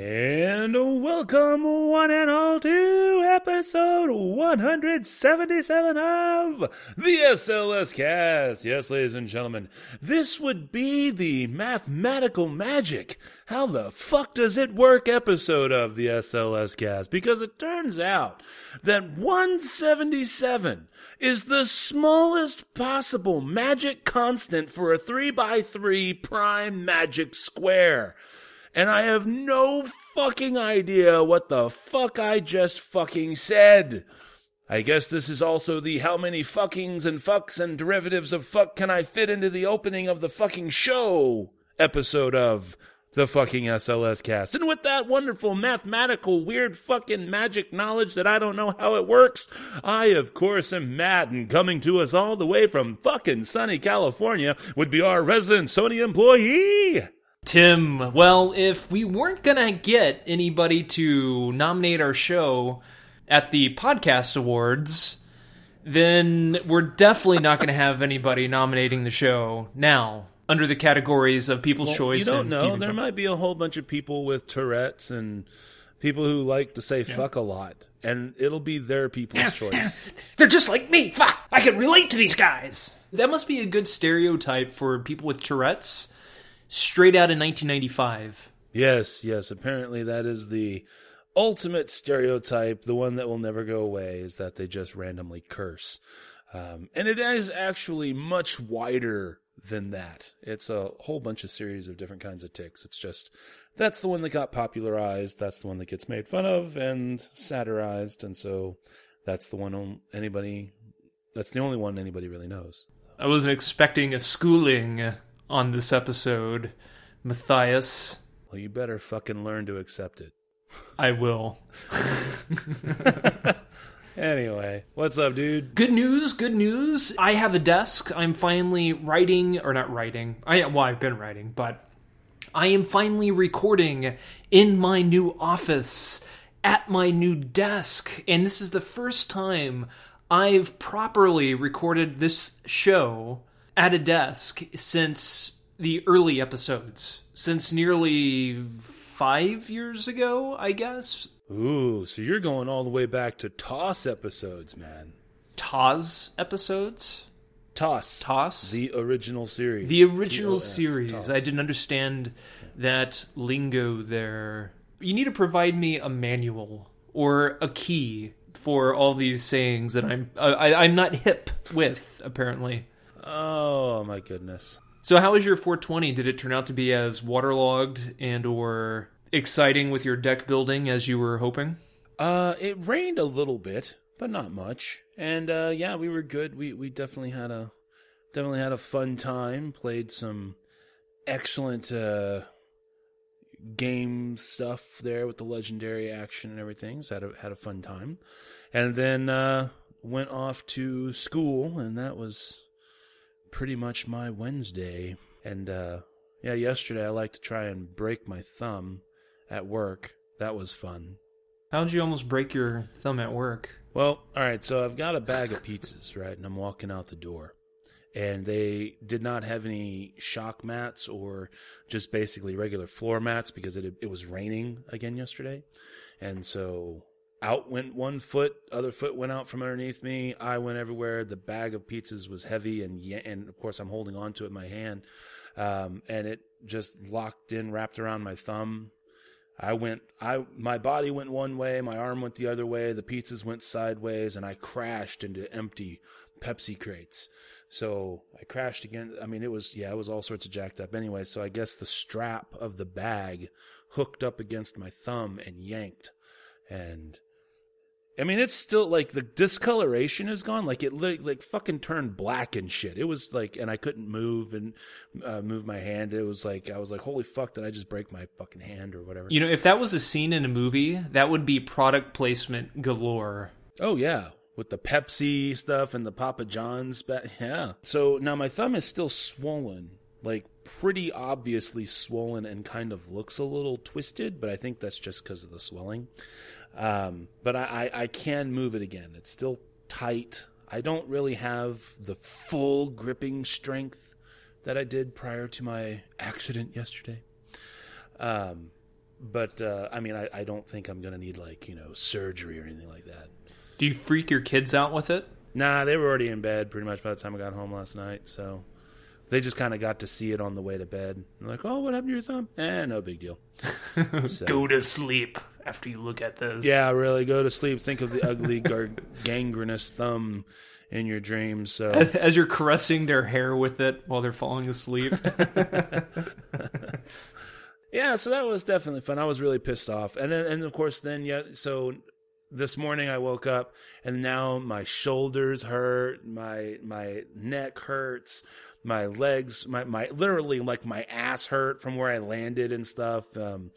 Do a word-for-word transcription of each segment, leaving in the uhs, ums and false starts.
And welcome, one and all, to episode one hundred seventy-seven of the S L S Cast. Yes, ladies and gentlemen, this would be the mathematical magic, how the fuck does it work episode of the S L S Cast, because it turns out that one seventy-seven is the smallest possible magic constant for a three by three prime magic square. And I have no fucking idea what the fuck I just fucking said. I guess this is also the how many fuckings and fucks and derivatives of fuck can I fit into the opening of the fucking show episode of the fucking S L S Cast. And with that wonderful mathematical weird fucking magic knowledge that I don't know how it works, I of course am Matt, and coming to us all the way from fucking sunny California would be our resident Sony employee, Tim. Well, if we weren't going to get anybody to nominate our show at the podcast awards, then we're definitely not going to have anybody nominating the show now under the categories of People's well, Choice. You don't and know. T V there might be a whole bunch of people with Tourette's and people who like to say yeah. fuck a lot, and it'll be their People's Choice. They're just like me. Fuck. I can relate to these guys. That must be a good stereotype for people with Tourette's. Straight out in nineteen ninety-five. Yes, yes. Apparently that is the ultimate stereotype, the one that will never go away, is that they just randomly curse. Um, and it is actually much wider than that. It's a whole bunch of series of different kinds of tics. It's just, that's the one that got popularized, that's the one that gets made fun of and satirized, and so that's the one anybody, that's the only one anybody really knows. I wasn't expecting a schooling on this episode, Matthias. Well, you better fucking learn to accept it. I will. Anyway, what's up, dude? Good news, good news. I have a desk. I'm finally writing, or not writing. I Well, I've been writing, but I am finally recording in my new office at my new desk. And this is the first time I've properly recorded this show at a desk since the early episodes, since nearly five years ago, I guess. Ooh, so you're going all the way back to Toss episodes, man. Toss episodes? Toss. Toss. The original series. The original T O S, series. Toss. I didn't understand that lingo there. You need to provide me a manual or a key for all these sayings that I'm I, I'm not hip with, apparently. Oh, my goodness. So how was your four twenty? Did it turn out to be as waterlogged and or exciting with your deck building as you were hoping? Uh, it rained a little bit, but not much. And uh, yeah, we were good. We we definitely had a definitely had a fun time. Played some excellent uh, game stuff there with the legendary action and everything. So had a had a fun time. And then uh, went off to school, and that was pretty much my Wednesday. And uh yeah yesterday I like to try and break my thumb at work. That was fun. How'd you almost break your thumb at work? Well, all right, so I've got a bag of pizzas, right, and I'm walking out the door, and they did not have any shock mats or just basically regular floor mats because it it was raining again yesterday. And so out went one foot, other foot went out from underneath me. I went everywhere. The bag of pizzas was heavy, and and of course I'm holding on to it in my hand, um, and it just locked in, wrapped around my thumb. I went, I my body went one way, my arm went the other way. The pizzas went sideways, and I crashed into empty Pepsi crates. So I crashed again. I mean, it was yeah, it was all sorts of jacked up. Anyway, so I guess the strap of the bag hooked up against my thumb and yanked, and I mean, it's still, like, the discoloration is gone. Like, it, li- like, fucking turned black and shit. It was, like, and I couldn't move and uh, move my hand. It was, like, I was like, holy fuck, did I just break my fucking hand or whatever? You know, if that was a scene in a movie, that would be product placement galore. Oh, yeah. With the Pepsi stuff and the Papa John's. Ba- yeah. So, now my thumb is still swollen. Like, pretty obviously swollen and kind of looks a little twisted, but I think that's just because of the swelling. Um, but I, I, I can move it again. It's still tight. I don't really have the full gripping strength that I did prior to my accident yesterday. Um, but, uh, I mean, I, I don't think I'm going to need, like, you know, surgery or anything like that. Do you freak your kids out with it? Nah, they were already in bed pretty much by the time I got home last night, so they just kind of got to see it on the way to bed. They're like, oh, what happened to your thumb? Eh, no big deal. So, go to sleep after you look at this. Yeah, really, go to sleep. Think of the ugly, gar- gangrenous thumb in your dreams. So as, as you're caressing their hair with it while they're falling asleep. Yeah, so that was definitely fun. I was really pissed off. And then, and of course, then, yeah, so this morning I woke up and now my shoulders hurt, my my neck hurts, my legs, my, my literally like my ass hurt from where I landed and stuff. Um,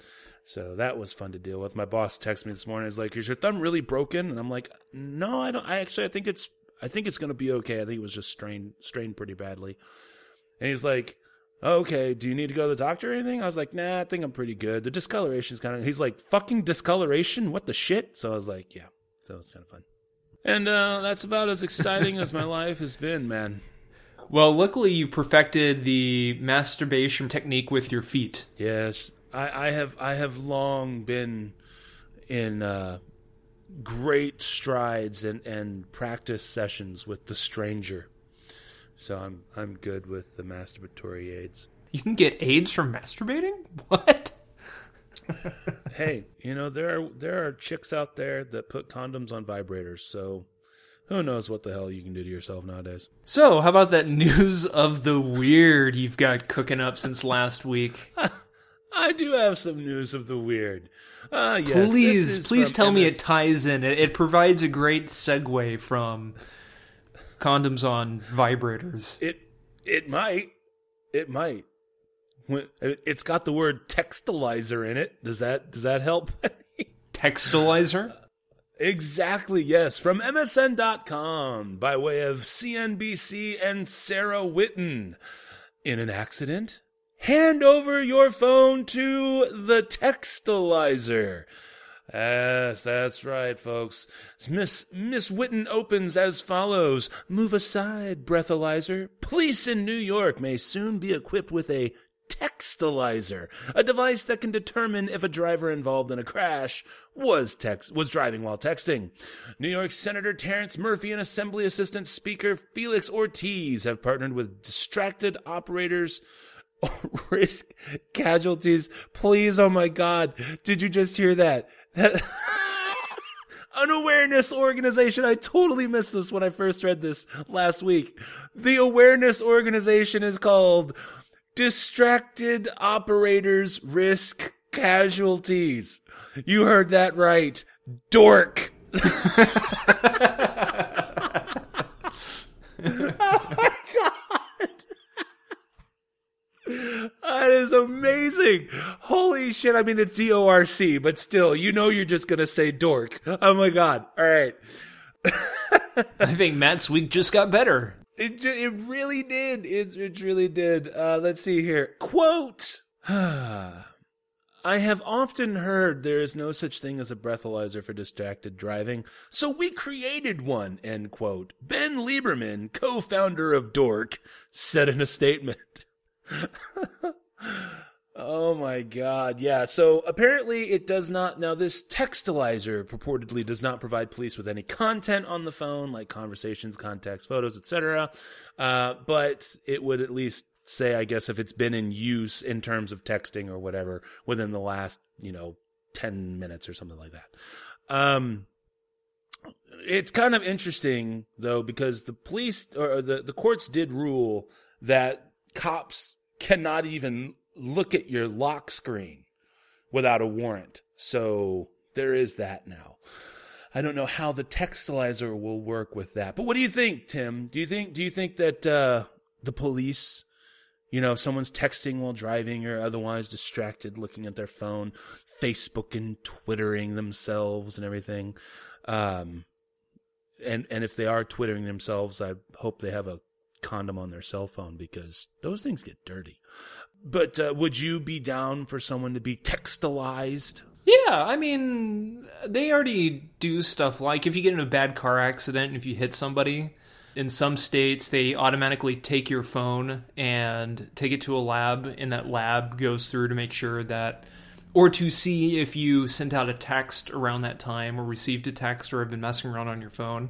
so that was fun to deal with. My boss texted me this morning. He's like, "Is your thumb really broken?" And I'm like, "No, I don't. I actually I think it's I think it's gonna be okay. I think it was just strained strained pretty badly." And he's like, "Okay, do you need to go to the doctor or anything?" I was like, nah, I think I'm pretty good. The discoloration's kind of... He's like, fucking discoloration? What the shit? So I was like, yeah. So it was kind of fun. And uh, that's about as exciting as my life has been, man. Well, luckily you perfected the masturbation technique with your feet. Yes. I, I have I have long been in uh, great strides and, and practice sessions with the stranger. So I'm I'm good with the masturbatory aids. You can get aids from masturbating? What? Hey, you know, there are there are chicks out there that put condoms on vibrators, so who knows what the hell you can do to yourself nowadays. So how about that news of the weird you've got cooking up since last week? I do have some news of the weird. Uh, yes, please, please tell M S- me it ties in. It, it provides a great segue from... condoms on vibrators. It it might. It might. It's got the word textilizer in it. Does that does that help? Textilizer? Exactly, yes. From M S N dot com by way of C N B C and Sarah Witten. In an accident, hand over your phone to the textilizer. Yes, that's right, folks. Miss Miss Witten opens as follows. Move aside, breathalyzer. Police in New York may soon be equipped with a textilizer, a device that can determine if a driver involved in a crash was text was driving while texting. New York Senator Terrence Murphy and Assembly Assistant Speaker Felix Ortiz have partnered with Distracted Operators Risk Casualties. Please, oh my God, did you just hear that? An awareness organization. I totally missed this when I first read this last week. The awareness organization is called Distracted Operators Risk Casualties. You heard that right. Dork. Oh my God. That is amazing. Holy shit. I mean, it's D O R C, but still, you know you're just going to say dork. Oh, my God. All right. I think Matt's week just got better. It it really did. It, it really did. Uh, let's see here. Quote, I have often heard there is no such thing as a breathalyzer for distracted driving, so we created one, end quote. Ben Lieberman, co-founder of Dork, said in a statement. Oh my God. Yeah. So apparently it does not. Now, this textilizer purportedly does not provide police with any content on the phone, like conversations, contacts, photos, et cetera. Uh, but it would at least say, I guess, if it's been in use in terms of texting or whatever within the last, you know, ten minutes or something like that. Um, it's kind of interesting, though, because the police or the, the courts did rule that cops cannot even look at your lock screen without a warrant. So there is that now. I don't know how the textilizer will work with that. But what do you think, Tim? Do you think do you think that uh, the police, you know, if someone's texting while driving or otherwise distracted, looking at their phone, Facebook and Twittering themselves and everything, um, and and if they are Twittering themselves, I hope they have a condom on their cell phone, because those things get dirty. But uh, would you be down for someone to be textilized? Yeah, I mean, they already do stuff like if you get in a bad car accident and if you hit somebody, in some states they automatically take your phone and take it to a lab, and that lab goes through to make sure that, or to see if you sent out a text around that time or received a text or have been messing around on your phone.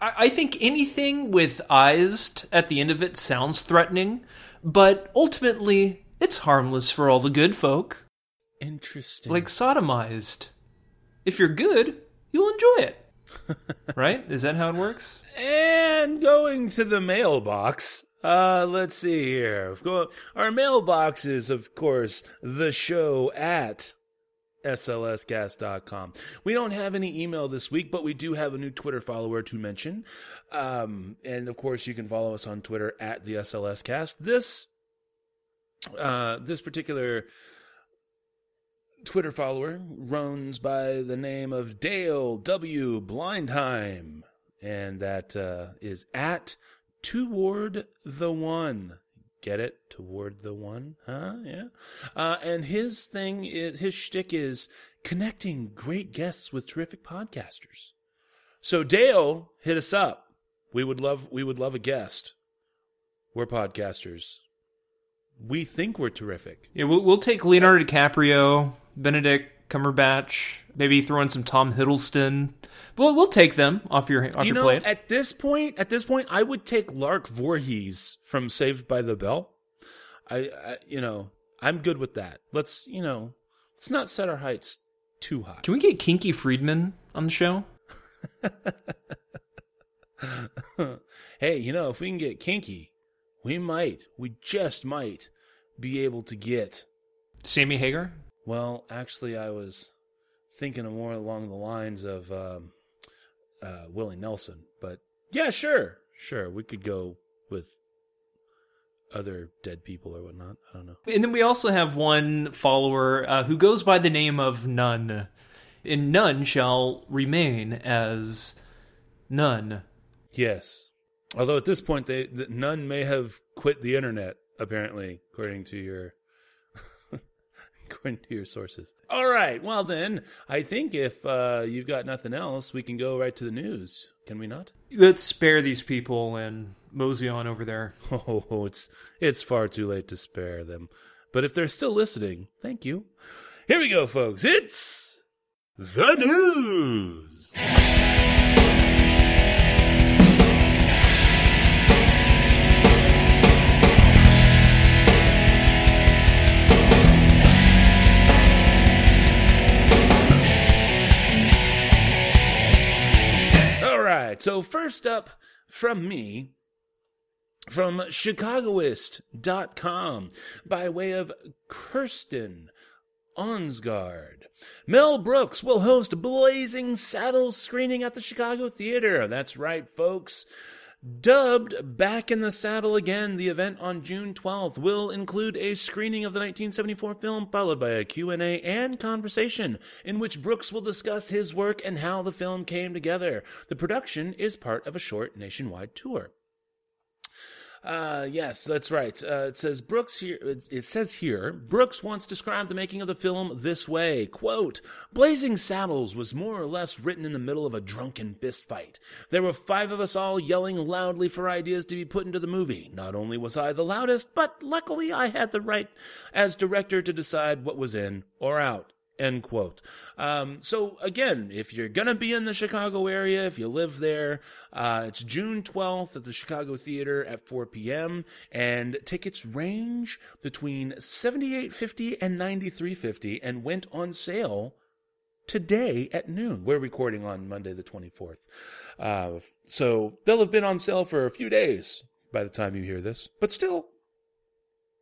I, I think anything with eyes at the end of it sounds threatening, but ultimately it's harmless for all the good folk. Interesting. Like sodomized. If you're good, you'll enjoy it. Right? Is that how it works? And going to the mailbox. Uh, let's see here. Our mailbox is, of course, the show at S L S cast dot com. We don't have any email this week, but we do have a new Twitter follower to mention. Um, and, of course, you can follow us on Twitter at the S L S cast. This, uh, this particular Twitter follower roams by the name of Dale W. Blindheim, and that uh, is at Toward the One. Get it? Toward the One, huh? Yeah. Uh, and his thing is, his shtick is connecting great guests with terrific podcasters. So Dale, hit us up. We would love, we would love a guest. We're podcasters. We think we're terrific. Yeah, we'll, we'll take Leonardo DiCaprio, Benedict Cumberbatch, maybe throw in some Tom Hiddleston. Well, we'll take them off your off you your know, plate. At this point, at this point, I would take Lark Voorhees from Saved by the Bell. I, I, you know, I'm good with that. Let's, you know, let's not set our heights too high. Can we get Kinky Friedman on the show? Hey, you know, if we can get Kinky, we might, we just might be able to get Sammy Hager. Well, actually, I was thinking of more along the lines of um, uh, Willie Nelson, but yeah, sure, sure, we could go with other dead people or whatnot. I don't know. And then we also have one follower uh, who goes by the name of None, and None shall remain as None. Yes. Although at this point, they the, None may have quit the internet, apparently, according to your according to your sources. All right. Well, then, I think if uh, you've got nothing else, we can go right to the news. Can we not? Let's spare these people and mosey on over there. Oh, it's it's far too late to spare them. But if they're still listening, thank you. Here we go, folks. It's the news. So first up from me, from Chicagoist dot com, by way of Kirsten Onsgard. Mel Brooks will host Blazing Saddles screening at the Chicago Theater. That's right, folks. Dubbed Back in the Saddle Again, the event on June twelfth will include a screening of the nineteen seventy-four film, followed by a Q and A and conversation in which Brooks will discuss his work and how the film came together. The production is part of a short nationwide tour. Uh, yes, that's right. Uh, it says Brooks here, it, it says here, Brooks once described the making of the film this way, quote, Blazing Saddles was more or less written in the middle of a drunken fist fight. There were five of us all yelling loudly for ideas to be put into the movie. Not only was I the loudest, but luckily I had the right as director to decide what was in or out. End quote. Um, so again, if you're going to be in the Chicago area, if you live there, uh, it's June twelfth at the Chicago Theater at four p.m. and tickets range between seventy-eight fifty and ninety-three fifty and went on sale today at noon. We're recording on Monday the twenty-fourth. Uh, so they'll have been on sale for a few days by the time you hear this, but still,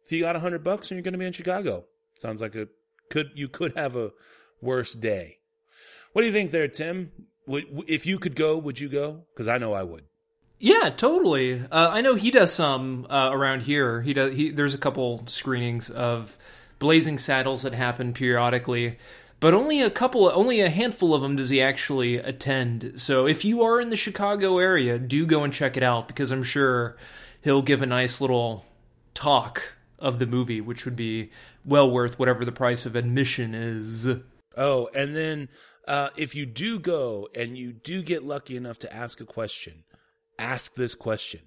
if you got a hundred bucks and you're going to be in Chicago, sounds like a Could you could have a worse day. What do you think there, Tim? Would, if you could go, would you go? Because I know I would. Yeah, totally. Uh, I know he does some uh, around here. He does. He, there's a couple screenings of Blazing Saddles that happen periodically, but only a couple, only a handful of them does he actually attend. So if you are in the Chicago area, do go and check it out because I'm sure he'll give a nice little talk of the movie, which would be well worth whatever the price of admission is. Oh, and then uh, if you do go and you do get lucky enough to ask a question, ask this question.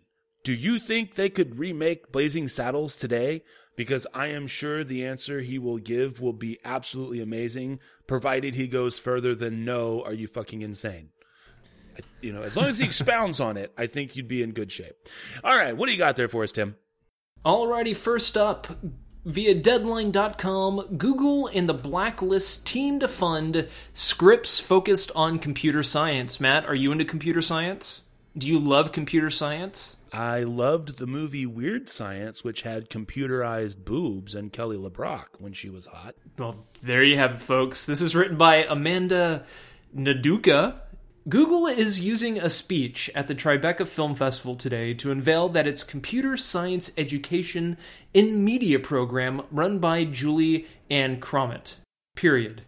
Do you think they could remake Blazing Saddles today? Because I am sure the answer he will give will be absolutely amazing, provided he goes further than no, are you fucking insane? I, you know, as long as he expounds on it, I think you'd be in good shape. All right, what do you got there for us, Tim? Alrighty, first up, via Deadline dot com, Google and The Blacklist team to fund scripts focused on computer science. Matt, are you into computer science? Do you love computer science? I loved the movie Weird Science, which had computerized boobs and Kelly LeBrock when she was hot. Well, there you have it, folks. This is written by Amanda Naduka. Google is using a speech at the Tribeca Film Festival today to unveil that its computer science education in media program run by Julie Ann Cromit. Period.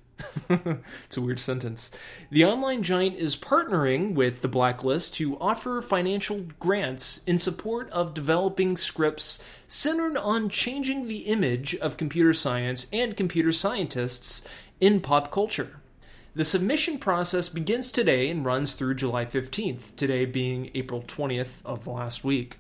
It's a weird sentence. The online giant is partnering with The Blacklist to offer financial grants in support of developing scripts centered on changing the image of computer science and computer scientists in pop culture. The submission process begins today and runs through July fifteenth, today being April twentieth of last week.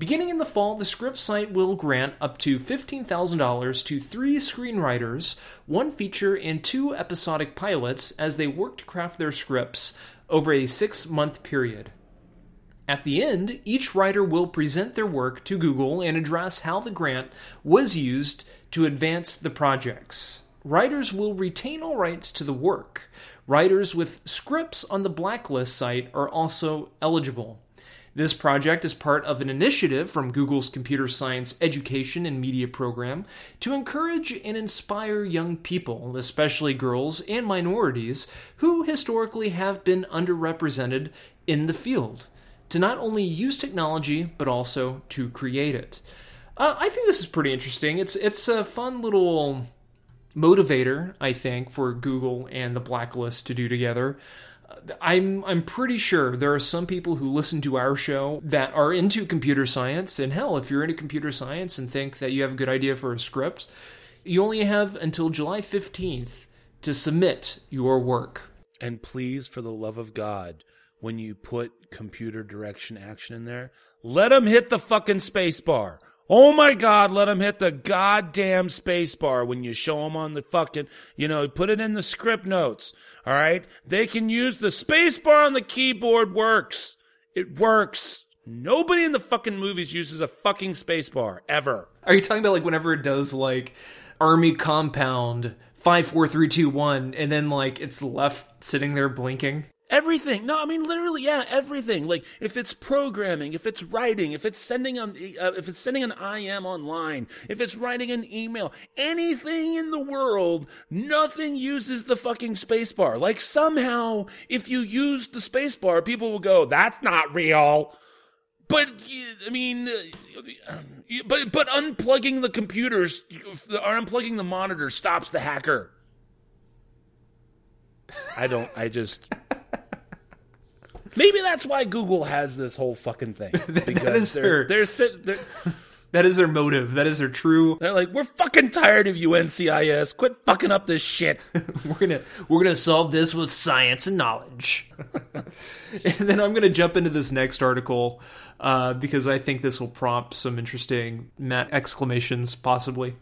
Beginning in the fall, the script site will grant up to fifteen thousand dollars to three screenwriters, one feature, and two episodic pilots as they work to craft their scripts over a six-month period. At the end, each writer will present their work to Google and address how the grant was used to advance the projects. Writers will retain all rights to the work. Writers with scripts on the Blacklist site are also eligible. This project is part of an initiative from Google's Computer Science Education and Media Program to encourage and inspire young people, especially girls and minorities, who historically have been underrepresented in the field, to not only use technology, but also to create it. Uh, I think this is pretty interesting. It's, it's a fun little motivator, I think, for Google and The Blacklist to do together. I'm I'm pretty sure there are some people who listen to our show that are into computer science. And hell, if you're into computer science and think that you have a good idea for a script, you only have until July fifteenth to submit your work. And please, for the love of God, when you put computer direction action in there, let them hit the fucking space bar. Oh my God, let them hit the goddamn space bar when you show them on the fucking, you know, put it in the script notes, all right? They can use the space bar on the keyboard works. It works. Nobody in the fucking movies uses a fucking space bar, ever. Are you talking about like whenever it does like Army Compound, five, four, three, two, one, and then like it's left sitting there blinking? Everything. No, I mean, literally, yeah, everything. Like, if it's programming, if it's writing, if it's sending an, uh, if it's sending an I M online, if it's writing an email, anything in the world, nothing uses the fucking spacebar. Like, somehow, if you use the spacebar, people will go, that's not real. But, I mean, but, but unplugging the computers, or unplugging the monitor stops the hacker. I don't, I just... Maybe that's why Google has this whole fucking thing. Because that is they're, their they're sit, they're, that is their motive. That is their true. They're like, we're fucking tired of you, N C I S. Quit fucking up this shit. we're gonna we're gonna solve this with science and knowledge. And then I'm gonna jump into this next article uh, because I think this will prompt some interesting Matt exclamations, possibly.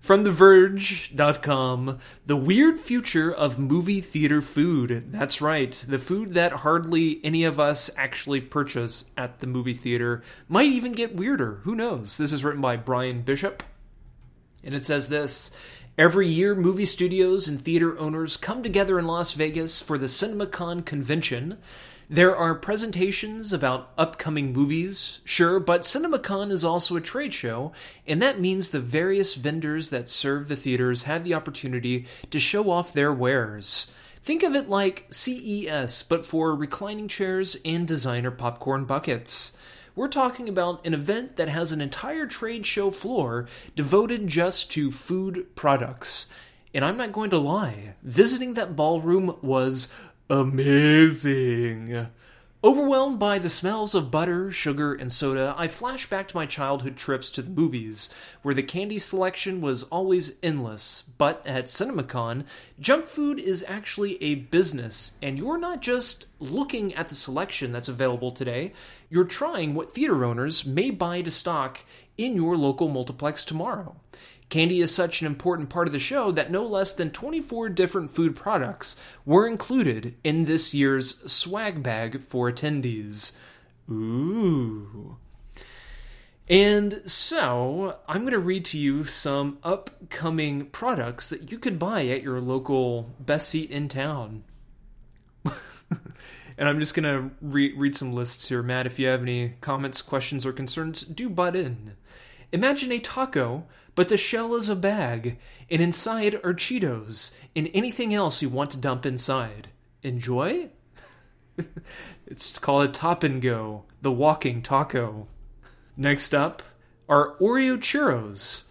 From the verge dot com, the weird future of movie theater food. That's right, the food that hardly any of us actually purchase at the movie theater might even get weirder. Who knows? This is written by Brian Bishop, and it says this. Every year, movie studios and theater owners come together in Las Vegas for the CinemaCon convention. There are presentations about upcoming movies, sure, but CinemaCon is also a trade show, and that means the various vendors that serve the theaters have the opportunity to show off their wares. Think of it like C E S, but for reclining chairs and designer popcorn buckets. We're talking about an event that has an entire trade show floor devoted just to food products. And I'm not going to lie, visiting that ballroom was amazing. Overwhelmed by the smells of butter, sugar, and soda, I flash back to my childhood trips to the movies, where the candy selection was always endless. But at CinemaCon, junk food is actually a business, and you're not just looking at the selection that's available today, you're trying what theater owners may buy to stock in your local multiplex tomorrow. Candy is such an important part of the show that no less than twenty-four different food products were included in this year's swag bag for attendees. Ooh. And so, I'm going to read to you some upcoming products that you could buy at your local best seat in town. And I'm just going to re- read some lists here. Matt, if you have any comments, questions, or concerns, do butt in. Imagine a taco, but the shell is a bag, and inside are Cheetos and anything else you want to dump inside. Enjoy? It's called a Top and Go, the walking taco. Next up are Oreo churros.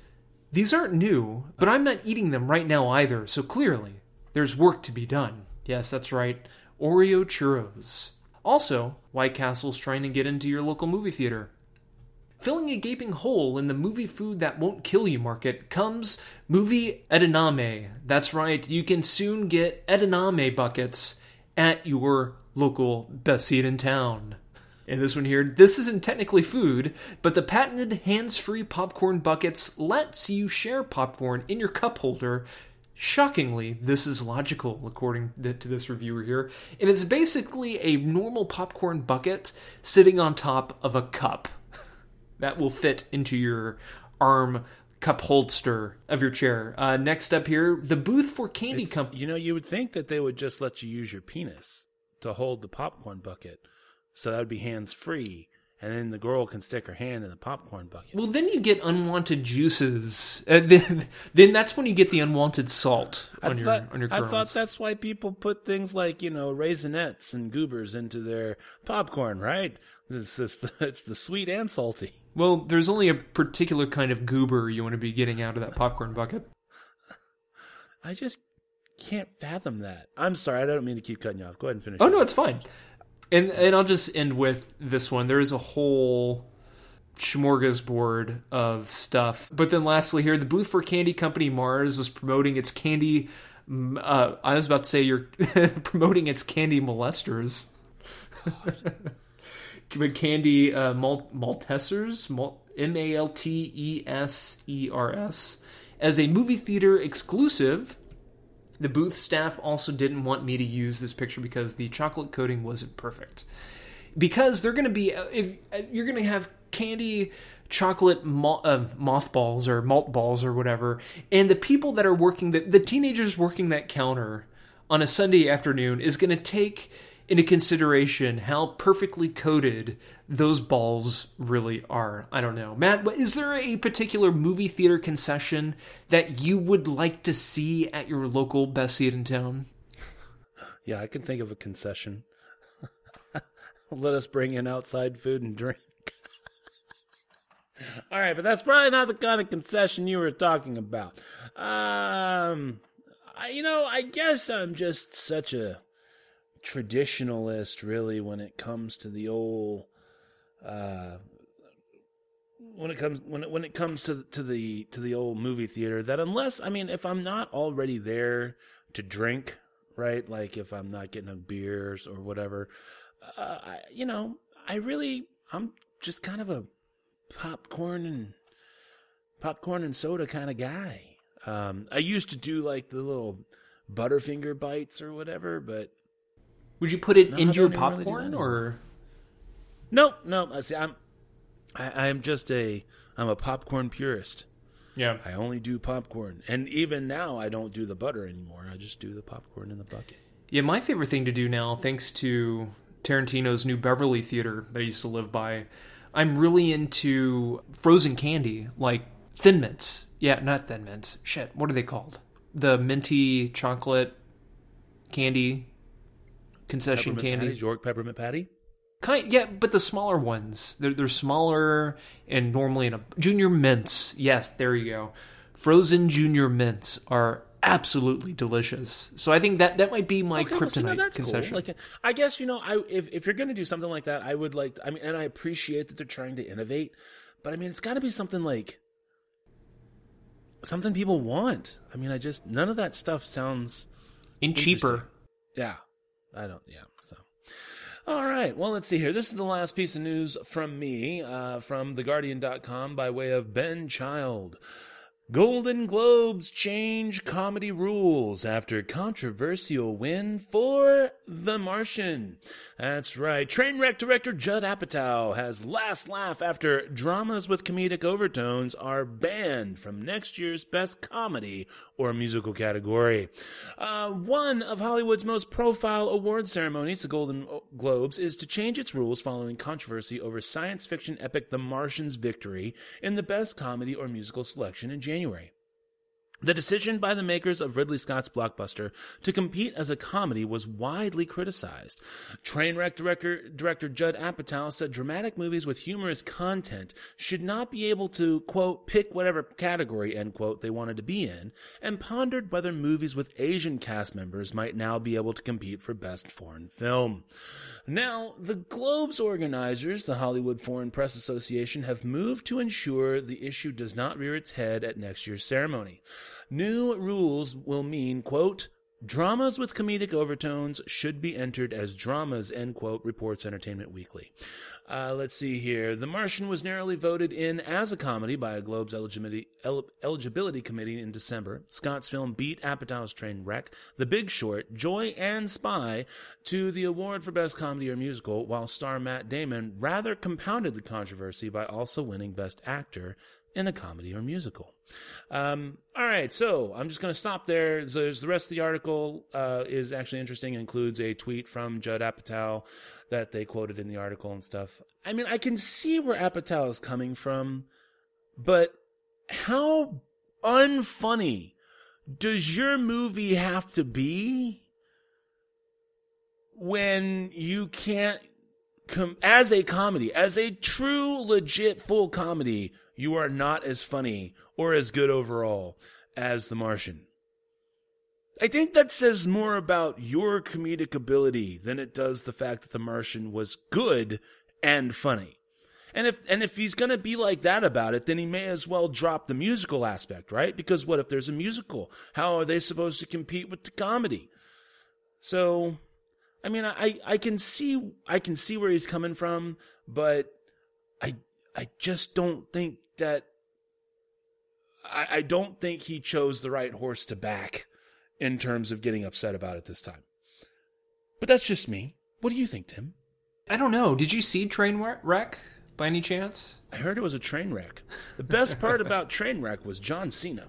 These aren't new, but I'm not eating them right now either, so clearly there's work to be done. Yes, that's right, Oreo churros. Also, White Castle's trying to get into your local movie theater. Filling a gaping hole in the movie food that won't kill you market comes movie edamame. That's right, you can soon get edamame buckets at your local best seat in town. And this one here, this isn't technically food, but the patented hands-free popcorn buckets lets you share popcorn in your cup holder. Shockingly, this is logical, according to this reviewer here. And it's basically a normal popcorn bucket sitting on top of a cup. That will fit into your arm cup holster of your chair. Uh, next up here, the booth for candy company. You know, you would think that they would just let you use your penis to hold the popcorn bucket. So that would be hands-free. And then the girl can stick her hand in the popcorn bucket. Well, then you get unwanted juices. Uh, then, then that's when you get the unwanted salt on your on your girls. I thought that's why people put things like, you know, Raisinettes and Goobers into their popcorn, right? It's, it's, the, it's the sweet and salty. Well, there's only a particular kind of goober you want to be getting out of that popcorn bucket. I just can't fathom that. I'm sorry, I don't mean to keep cutting you off. Go ahead and finish. Oh, no, it's fine. And and I'll just end with this one. There is a whole smorgasbord of stuff. But then lastly here, the booth for candy company Mars was promoting its candy... Uh, I was about to say you're promoting its candy molesters. But candy uh, malt, Maltesers, malt, M A L T E S E R S. As a movie theater exclusive, the booth staff also didn't want me to use this picture because the chocolate coating wasn't perfect. Because they're going to be, if you're going to have candy chocolate mo- uh, mothballs or malt balls or whatever, and the people that are working, the, the teenagers working that counter on a Sunday afternoon is going to take into consideration how perfectly coated those balls really are. I don't know. Matt, is there a particular movie theater concession that you would like to see at your local best seat in town? Yeah, I can think of a concession. Let us bring in outside food and drink. All right, but that's probably not the kind of concession you were talking about. Um, I, you know, I guess I'm just such a traditionalist, really, when it comes to the old, uh, when it comes when it, when it comes to to the to the old movie theater. That unless I mean, if I'm not already there to drink, right? Like if I'm not getting a beer or whatever, uh, I, you know, I really I'm just kind of a popcorn and popcorn and soda kind of guy. Um, I used to do like the little Butterfinger bites or whatever, but. Would you put it no, into your popcorn, really or? No, no. I see. I'm, I, I'm just a, I'm a popcorn purist. Yeah. I only do popcorn, and even now I don't do the butter anymore. I just do the popcorn in the bucket. Yeah, my favorite thing to do now, thanks to Tarantino's New Beverly Theater that I used to live by, I'm really into frozen candy, like Thin Mints. Yeah, not Thin Mints. Shit, what are they called? The minty chocolate candy. Concession peppermint candy, patty, York peppermint patty, kind yeah, but the smaller ones. They're they're smaller and normally in a Junior Mints. Yes, there you go. Frozen Junior Mints are absolutely delicious. So I think that that might be my okay, kryptonite well, see, no, that's concession. Cool. Like, I guess, you know, I if, if you're going to do something like that, I would like to, I mean, and I appreciate that they're trying to innovate, but I mean, it's got to be something like something people want. I mean, I just, none of that stuff sounds in cheaper. Yeah. I don't, yeah. So, all right. Well, let's see here. This is the last piece of news from me, uh, from the guardian dot com by way of Ben Child. Golden Globes change comedy rules after controversial win for The Martian. That's right. Trainwreck director Judd Apatow has last laugh after dramas with comedic overtones are banned from next year's Best Comedy or Musical category. Uh, one of Hollywood's most profile award ceremonies, the Golden Globes, is to change its rules following controversy over science fiction epic The Martian's victory in the Best Comedy or Musical selection in January. January. The decision by the makers of Ridley Scott's blockbuster to compete as a comedy was widely criticized. Trainwreck director, director Judd Apatow said dramatic movies with humorous content should not be able to, quote, pick whatever category, end quote, they wanted to be in, and pondered whether movies with Asian cast members might now be able to compete for Best Foreign Film. Now, the Globes organizers, the Hollywood Foreign Press Association, have moved to ensure the issue does not rear its head at next year's ceremony. New rules will mean, quote, dramas with comedic overtones should be entered as dramas, end quote, reports Entertainment Weekly. Uh, let's see here. The Martian was narrowly voted in as a comedy by a Globes eligibility, el- eligibility committee in December. Scott's film beat Apatow's Trainwreck, The Big Short, Joy, and Spy to the award for Best Comedy or Musical, while star Matt Damon rather compounded the controversy by also winning Best Actor in a comedy or musical. Um, all right, so I'm just going to stop there. So there's the rest of the article uh, is actually interesting. It includes a tweet from Judd Apatow that they quoted in the article and stuff. I mean, I can see where Apatow is coming from, but how unfunny does your movie have to be when you can't, com- as a comedy, as a true, legit, full comedy, you are not as funny or as good overall as The Martian. I think that says more about your comedic ability than it does the fact that The Martian was good and funny. And if and if he's going to be like that about it, then he may as well drop the musical aspect, right? Because what if there's a musical? How are they supposed to compete with the comedy? So, I mean, I, I can see I can see where he's coming from, but I I just don't think that I, I don't think he chose the right horse to back in terms of getting upset about it this time. But that's just me. What do you think, Tim? I don't know. Did you see Trainwreck by any chance? I heard it was a train wreck. The best part about Trainwreck was John Cena.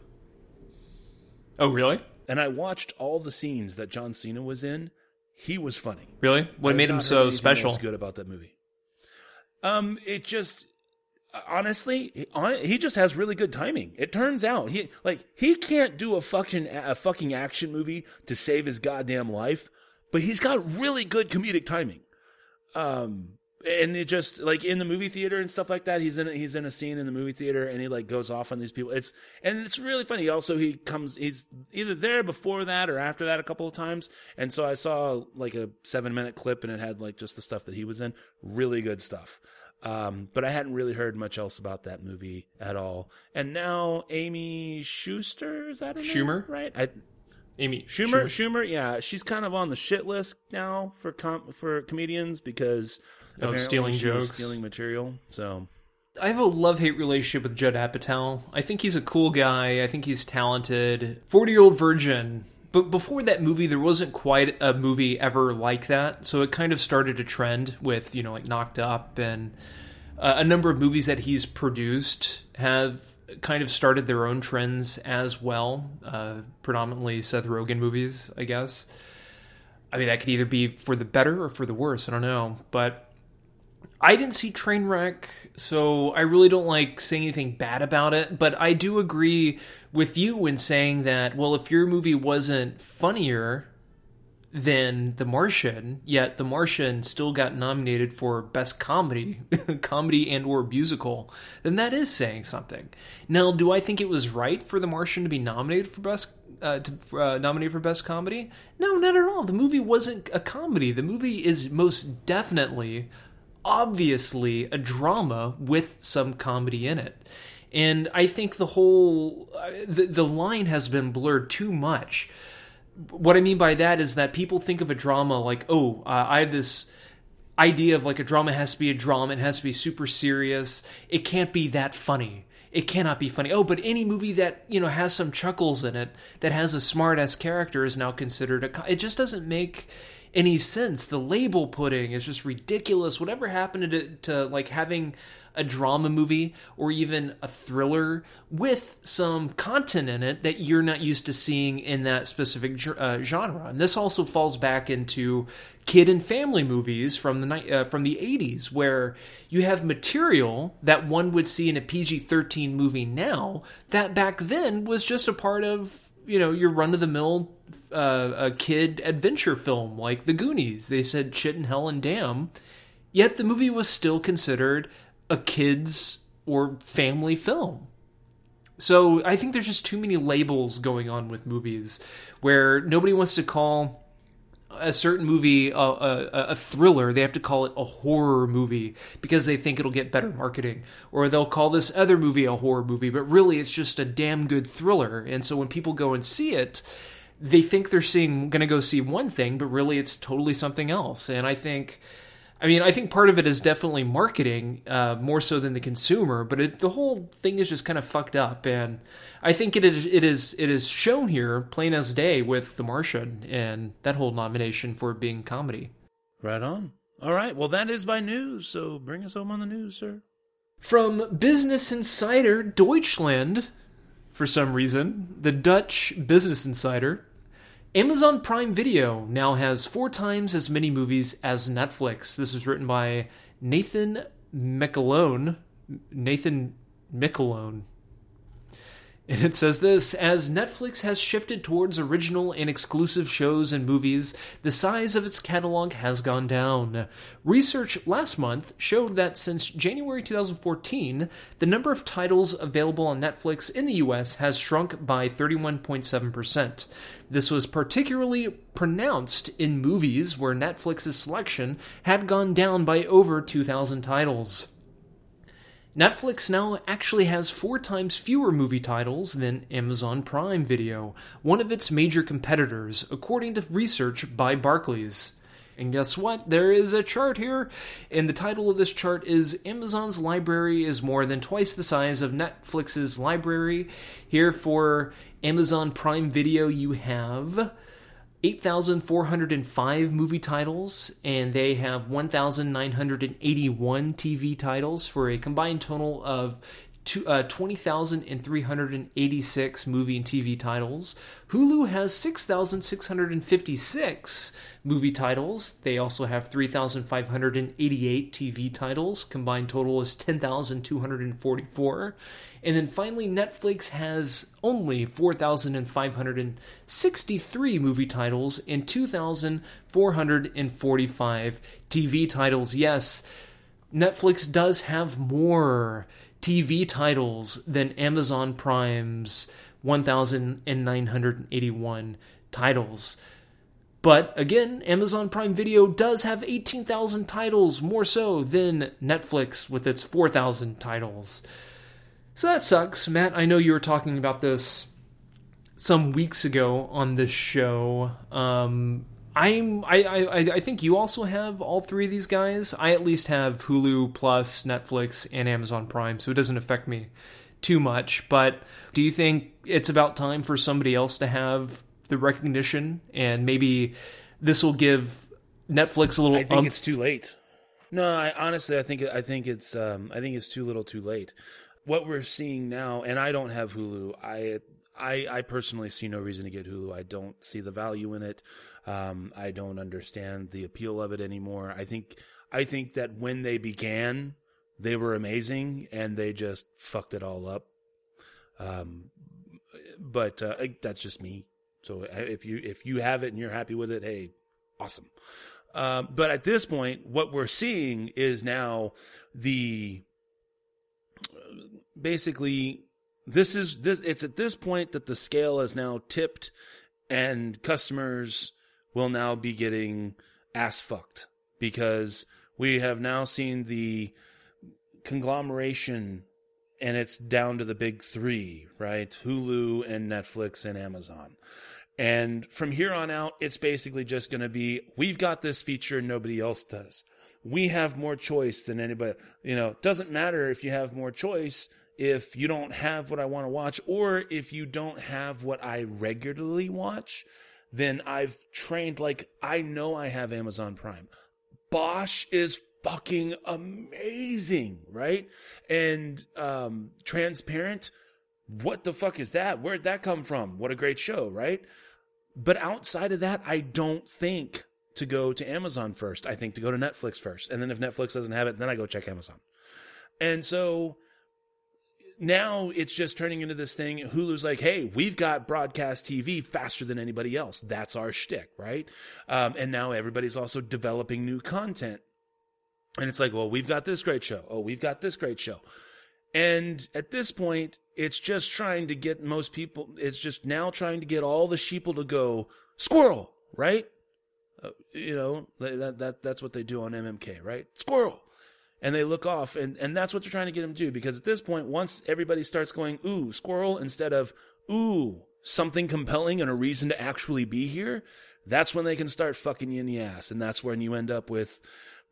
Oh, really? And I watched all the scenes that John Cena was in. He was funny. Really? What made him so special? What was good about that movie? Um, it just... Honestly, he just has really good timing. It turns out he like he can't do a fucking a fucking action movie to save his goddamn life, but he's got really good comedic timing. Um, and it just like in the movie theater and stuff like that, he's in he's in a scene in the movie theater and he like goes off on these people. It's and it's really funny. Also, he comes he's either there before that or after that a couple of times. And so I saw like a seven minute clip and it had like just the stuff that he was in. Really good stuff. Um, but I hadn't really heard much else about that movie at all. And now Amy Schuster, is that her Schumer? Name, right? I, Amy Schumer, Schumer, Schumer, yeah. She's kind of on the shit list now for com- for comedians because of stealing jokes, stealing material. So I have a love-hate relationship with Judd Apatow. I think he's a cool guy. I think he's talented. forty-year-old virgin. But before that movie, there wasn't quite a movie ever like that. So it kind of started a trend with, you know, like Knocked Up and uh, a number of movies that he's produced have kind of started their own trends as well. Uh, predominantly Seth Rogen movies, I guess. I mean, that could either be for the better or for the worse. I don't know. But I didn't see Trainwreck, so I really don't like saying anything bad about it, but I do agree with you in saying that, well, if your movie wasn't funnier, than The Martian, yet The Martian still got nominated for Best Comedy, comedy and or musical, then that is saying something. Now, do I think it was right for The Martian to be nominated for Best uh, to uh, nominated for Best Comedy? No, not at all. The movie wasn't a comedy. The movie is most definitely, obviously, a drama with some comedy in it. And I think the whole, the, the line has been blurred too much. What I mean by that is that people think of a drama like, oh, uh, I have this idea of like a drama has to be a drama. It has to be super serious. It can't be that funny. It cannot be funny. Oh, but any movie that, you know, has some chuckles in it, that has a smart-ass character is now considered a... Co- it just doesn't make any sense. The label putting is just ridiculous. Whatever happened to, to like having a drama movie or even a thriller with some content in it that you're not used to seeing in that specific uh, genre. And this also falls back into kid and family movies from the uh, from the eighties, where you have material that one would see in a P G thirteen movie now that back then was just a part of, you know, your run-of-the-mill uh, a kid adventure film like The Goonies. They said shit and hell and damn, yet the movie was still considered a kid's or family film. So I think there's just too many labels going on with movies where nobody wants to call a certain movie a, a, a thriller. They have to call it a horror movie because they think it'll get better marketing. Or they'll call this other movie a horror movie, but really it's just a damn good thriller. And so when people go and see it, they think they're seeing going to go see one thing, but really it's totally something else. And I think... I mean, I think part of it is definitely marketing, uh, more so than the consumer, but it, the whole thing is just kind of fucked up. And I think it is, it is, it is shown here plain as day with The Martian and that whole nomination for being comedy. Right on. All right. Well, that is my news. So bring us home on the news, sir. From Business Insider Deutschland, for some reason, the Dutch Business Insider, Amazon Prime Video now has four times as many movies as Netflix. This is written by Nathan McAlone. Nathan McAlone. And it says this: as Netflix has shifted towards original and exclusive shows and movies, the size of its catalog has gone down. Research last month showed that since January twenty fourteen, the number of titles available on Netflix in the U S has shrunk by thirty-one point seven percent. This was particularly pronounced in movies, where Netflix's selection had gone down by over two thousand titles. Netflix now actually has four times fewer movie titles than Amazon Prime Video, one of its major competitors, according to research by Barclays. And guess what? There is a chart here, and the title of this chart is Amazon's library is more than twice the size of Netflix's library. Here for Amazon Prime Video, you have eight thousand four hundred five movie titles, and they have one thousand nine hundred eighty-one T V titles for a combined total of twenty thousand three hundred eighty-six movie and T V titles. Hulu has six thousand six hundred fifty-six movie titles. They also have three thousand five hundred eighty-eight T V titles. Combined total is ten thousand two hundred forty-four. And then finally, Netflix has only four thousand five hundred sixty-three movie titles and two thousand four hundred forty-five T V titles. Yes, Netflix does have more T V titles than Amazon Prime's one thousand nine hundred eighty-one titles. But again, Amazon Prime Video does have eighteen thousand titles more so than Netflix with its four thousand titles. So that sucks. Matt, I know you were talking about this some weeks ago on this show. Um, I'm, I, I, I think you also have all three of these guys. I at least have Hulu Plus, Netflix, and Amazon Prime, so it doesn't affect me too much. But do you think it's about time for somebody else to have the recognition? And maybe this will give Netflix a little... I think umph. It's too late. No, I, honestly, I think I think it's um, I think it's too little, too late. What we're seeing now, and I don't have Hulu. I. I, I personally see no reason to get Hulu. I don't see the value in it. Um, I don't understand the appeal of it anymore. I think I think that when they began, they were amazing, and they just fucked it all up. Um, but uh, that's just me. So if you if you have it and you're happy with it, hey, awesome. Um, but at this point, what we're seeing is now the, basically, this is this. It's at this point that the scale is now tipped, and customers will now be getting ass fucked because we have now seen the conglomeration, and it's down to the big three, right? Hulu and Netflix and Amazon. And from here on out, it's basically just going to be, we've got this feature and nobody else does. We have more choice than anybody. You know, it doesn't matter if you have more choice if you don't have what I want to watch, or if you don't have what I regularly watch, then I've trained, like, I know I have Amazon Prime. Bosch is fucking amazing, right? And um, Transparent, what the fuck is that? Where'd that come from? What a great show, right? But outside of that, I don't think to go to Amazon first. I think to go to Netflix first. And then if Netflix doesn't have it, then I go check Amazon. And so now it's just turning into this thing. Hulu's like, hey, we've got broadcast T V faster than anybody else. That's our shtick, right? Um, and now everybody's also developing new content. And it's like, well, we've got this great show. Oh, we've got this great show. And at this point, it's just trying to get most people, it's just now trying to get all the sheeple to go, squirrel, right? Uh, you know, that that that's what they do on M M K, right? Squirrel. And they look off, and, and that's what they're trying to get them to do. Because at this point, once everybody starts going, ooh, squirrel, instead of, ooh, something compelling and a reason to actually be here, that's when they can start fucking you in the ass. And that's when you end up with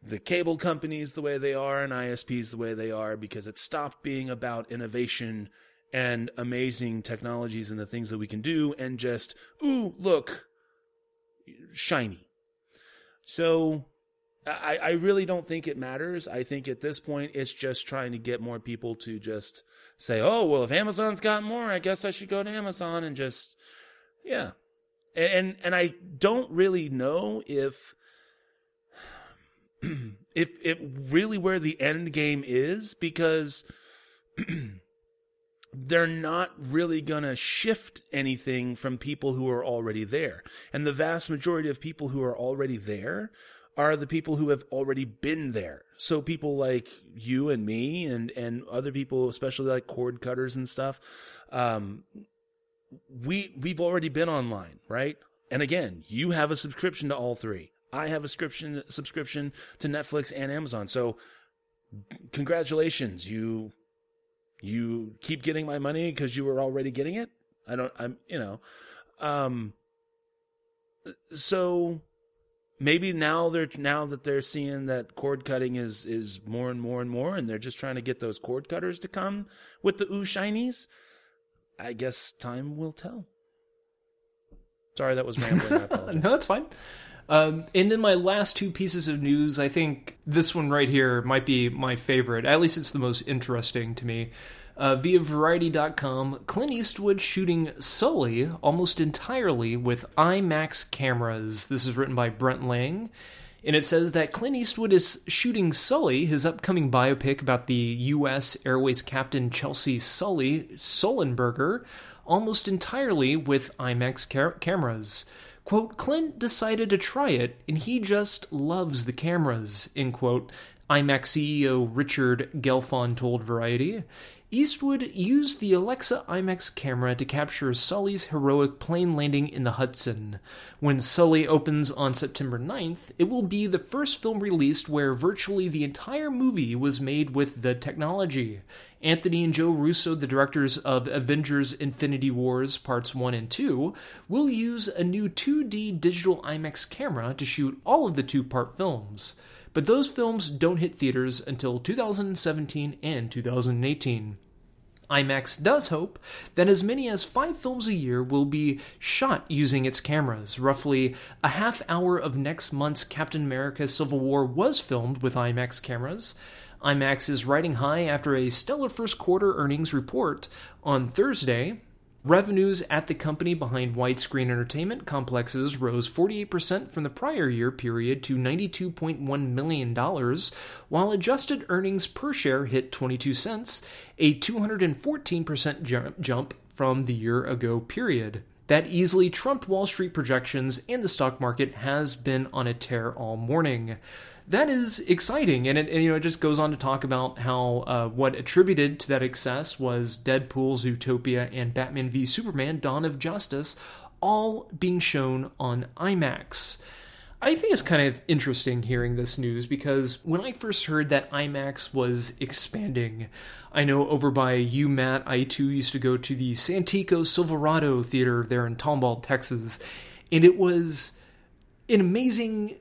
the cable companies the way they are and I S Ps the way they are, because it stopped being about innovation and amazing technologies and the things that we can do and just, ooh, look, shiny. So I, I really don't think it matters. I think at this point it's just trying to get more people to just say, oh, well, if Amazon's got more, I guess I should go to Amazon and just, yeah. And, and I don't really know if... if it really where the end game is, because they're not really going to shift anything from people who are already there. And the vast majority of people who are already there are the people who have already been there. So people like you and me and, and other people, especially like cord cutters and stuff, um, we, we've already been online, right? And again, you have a subscription to all three. I have a subscription subscription to Netflix and Amazon. So congratulations. You you keep getting my money because you were already getting it. I don't I'm you know. Um so maybe now they're now that they're seeing that cord cutting is is more and more and more, and they're just trying to get those cord cutters to come with the ooh shinies. I guess time will tell. Sorry, that was rambling. I apologize. No, it's fine. Um, and then my last two pieces of news, I think this one right here might be my favorite. At least it's the most interesting to me. Uh, via Variety dot com, Clint Eastwood shooting Sully almost entirely with IMAX cameras. This is written by Brent Lang. And it says that Clint Eastwood is shooting Sully, his upcoming biopic about the U S Airways captain Chelsea Sully Sullenberger, almost entirely with IMAX ca- cameras. Quote, Clint decided to try it, and he just loves the cameras, end quote, IMAX C E O Richard Gelfond told Variety. Eastwood used the Alexa IMAX camera to capture Sully's heroic plane landing in the Hudson. When Sully opens on September ninth, it will be the first film released where virtually the entire movie was made with the technology. Anthony and Joe Russo, the directors of Avengers Infinity Wars Parts one and two, will use a new two D digital IMAX camera to shoot all of the two-part films. But those films don't hit theaters until two thousand seventeen and two thousand eighteen. IMAX does hope that as many as five films a year will be shot using its cameras. Roughly a half hour of next month's Captain America Civil War was filmed with IMAX cameras. IMAX is riding high after a stellar first quarter earnings report on Thursday. Revenues at the company behind widescreen entertainment complexes rose forty-eight percent from the prior year period to ninety-two point one million dollars, while adjusted earnings per share hit twenty-two cents, a two hundred fourteen percent jump from the year-ago period. that easily trumped Wall Street projections, and the stock market has been on a tear all morning. That is exciting, and it and, you know it just goes on to talk about how uh, what attributed to that excess was Deadpool, Zootopia, and Batman v Superman: Dawn of Justice, all being shown on IMAX. I think it's kind of interesting hearing this news, because when I first heard that IMAX was expanding, I know over by you, Matt, I too used to go to the Santico Silverado Theater there in Tomball, Texas, and it was an amazing...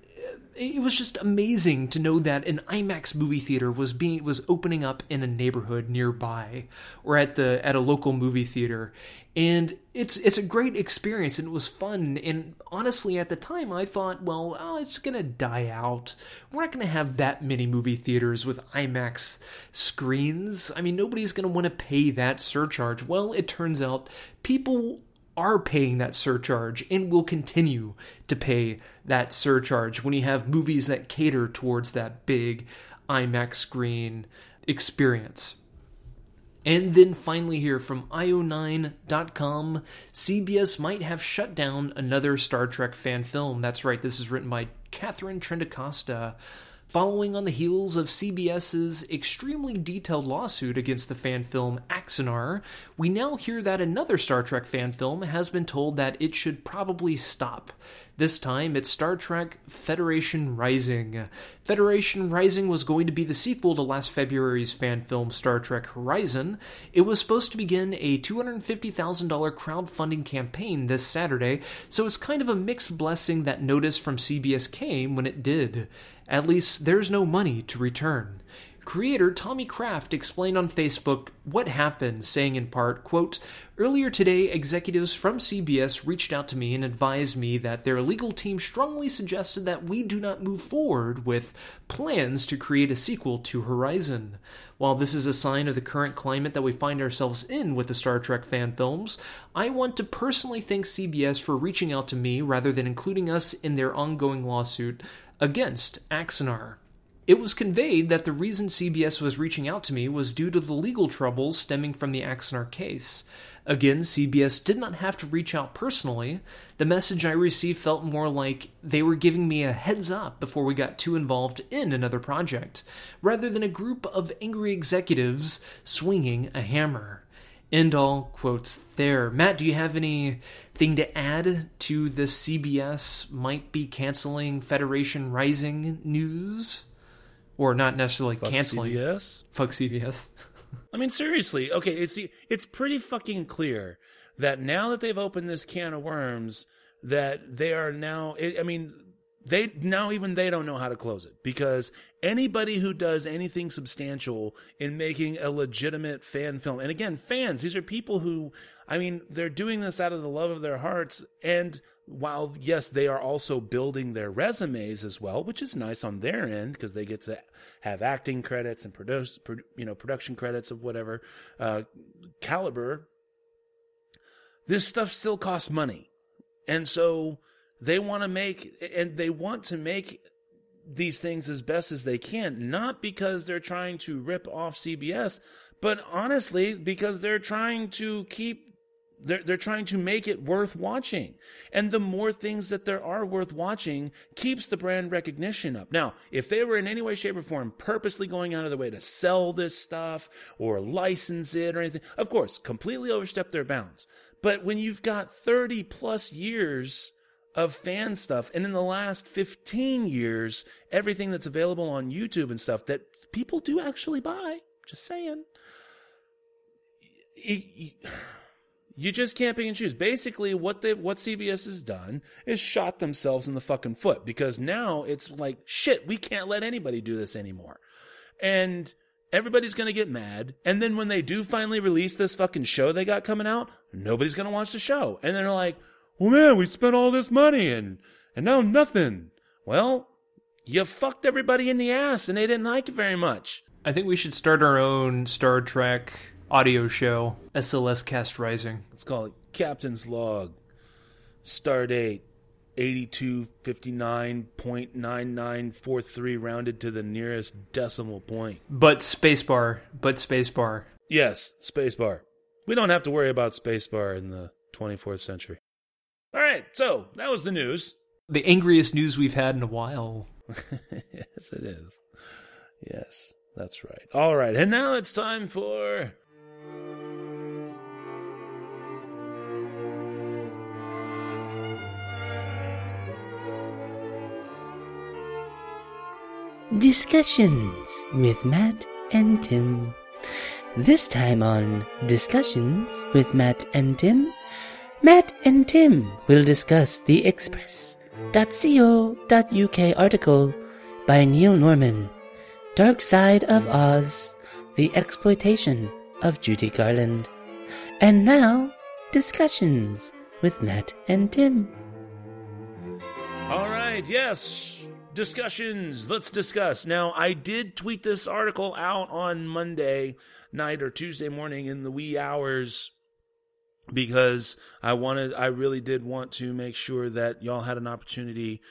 It was just amazing to know that an IMAX movie theater was being was opening up in a neighborhood nearby, or at the at a local movie theater, and it's it's a great experience, and it was fun. And honestly, at the time, I thought, well, oh, it's gonna die out. We're not gonna have that many movie theaters with IMAX screens. I mean, nobody's gonna want to pay that surcharge. Well, it turns out people are paying that surcharge and will continue to pay that surcharge when you have movies that cater towards that big IMAX screen experience. And then finally here from I O nine dot com, C B S might have shut down another Star Trek fan film. That's right, this is written by Catherine Trendacosta, following on the heels of CBS's extremely detailed lawsuit against the fan film Axanar. We now hear that another Star Trek fan film has been told that it should probably stop. This time, it's Star Trek Federation Rising. Federation Rising was going to be the sequel to last February's fan film Star Trek Horizon. It was supposed to begin a two hundred fifty thousand dollars crowdfunding campaign this Saturday, so it's kind of a mixed blessing that notice from C B S came when it did. At least there's no money to return. Creator Tommy Kraft explained on Facebook what happened, saying in part, quote, "Earlier today, executives from C B S reached out to me and advised me that their legal team strongly suggested that we do not move forward with plans to create a sequel to Horizon. While this is a sign of the current climate that we find ourselves in with the Star Trek fan films, I want to personally thank C B S for reaching out to me rather than including us in their ongoing lawsuit against Axanar. It was conveyed that the reason C B S was reaching out to me was due to the legal troubles stemming from the Axanar case. Again, C B S did not have to reach out personally. The message I received felt more like they were giving me a heads up before we got too involved in another project, rather than a group of angry executives swinging a hammer." End all quotes there. Matt, do you have anything to add to the C B S might be canceling Federation Rising news? Or not necessarily Fuck canceling. C B S. Fuck C B S. I mean, seriously. Okay, it's it's pretty fucking clear that now that they've opened this can of worms, that they are now... I mean, they now even they don't know how to close it, because anybody who does anything substantial in making a legitimate fan film... And again, fans, these are people who... I mean, they're doing this out of the love of their hearts, and... while, yes, they are also building their resumes as well, which is nice on their end because they get to have acting credits and produce, you know, production credits of whatever uh, caliber, this stuff still costs money. And so they want to make, and they want to make these things as best as they can, not because they're trying to rip off C B S, but honestly, because they're trying to keep They're, they're trying to make it worth watching. And the more things that there are worth watching keeps the brand recognition up. Now, if they were in any way, shape, or form purposely going out of their way to sell this stuff or license it or anything, of course, completely overstep their bounds. But when you've got thirty plus years of fan stuff, and in the last fifteen years, everything that's available on YouTube and stuff that people do actually buy, just saying. It, it, You just can't pick and choose. Basically, what they what C B S has done is shot themselves in the fucking foot, because now it's like, shit, we can't let anybody do this anymore. And everybody's going to get mad. And then when they do finally release this fucking show they got coming out, nobody's going to watch the show. And they're like, well, man, we spent all this money and, and now nothing. Well, you fucked everybody in the ass and they didn't like it very much. I think we should start our own Star Trek audio show, S L S Cast Rising. Let's call it Captain's Log, Stardate eighty-two fifty-nine point nine nine four three rounded to the nearest decimal point. But spacebar, but spacebar. Yes, spacebar. We don't have to worry about spacebar in the twenty-fourth century. All right, so that was the news. The angriest news we've had in a while. Yes, it is. Yes, that's right. All right, and now it's time for... Discussions with Matt and Tim. This time on Discussions with Matt and Tim, Matt and Tim will discuss the express dot co dot U K article by Neil Norman, Dark Side of Oz, The Exploitation of Judy Garland. And now, Discussions with Matt and Tim. All right, yes. Discussions. Let's discuss. Now, I did tweet this article out on Monday night or Tuesday morning in the wee hours because I wanted, I really did want to make sure that y'all had an opportunity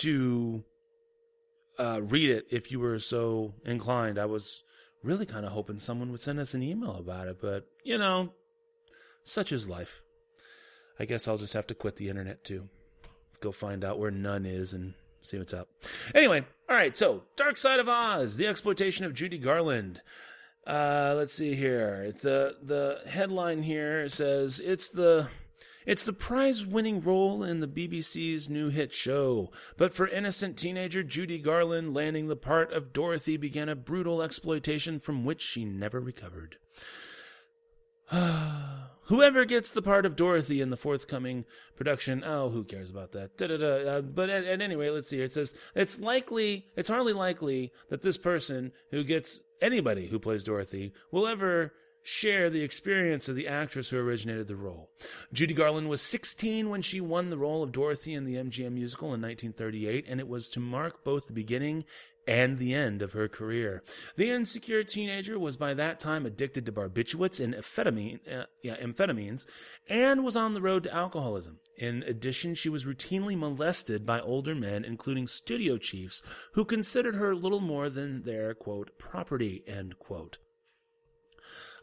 to uh, read it if you were so inclined. I was really kind of hoping someone would send us an email about it, but you know, such is life. I guess I'll just have to quit the internet too. Go find out where none is and see what's up. Anyway, all right, so Dark Side of Oz, The Exploitation of Judy Garland. Uh, let's see here. It's the the headline here says it's the it's the prize-winning role in the B B C's new hit show. But for innocent teenager Judy Garland, landing the part of Dorothy began a brutal exploitation from which she never recovered. Whoever gets the part of Dorothy in the forthcoming production, oh, who cares about that? Da, da, da, uh, but at, at any rate, let's see here. It says, it's likely, it's hardly likely that this person who gets anybody who plays Dorothy will ever share the experience of the actress who originated the role. Judy Garland was sixteen when she won the role of Dorothy in the M G M musical in nineteen thirty-eight, and it was to mark both the beginning and the end of her career. The insecure teenager was by that time addicted to barbiturates and amphetamine, uh, yeah, amphetamines and was on the road to alcoholism. In addition, she was routinely molested by older men, including studio chiefs, who considered her little more than their, quote, property, end quote.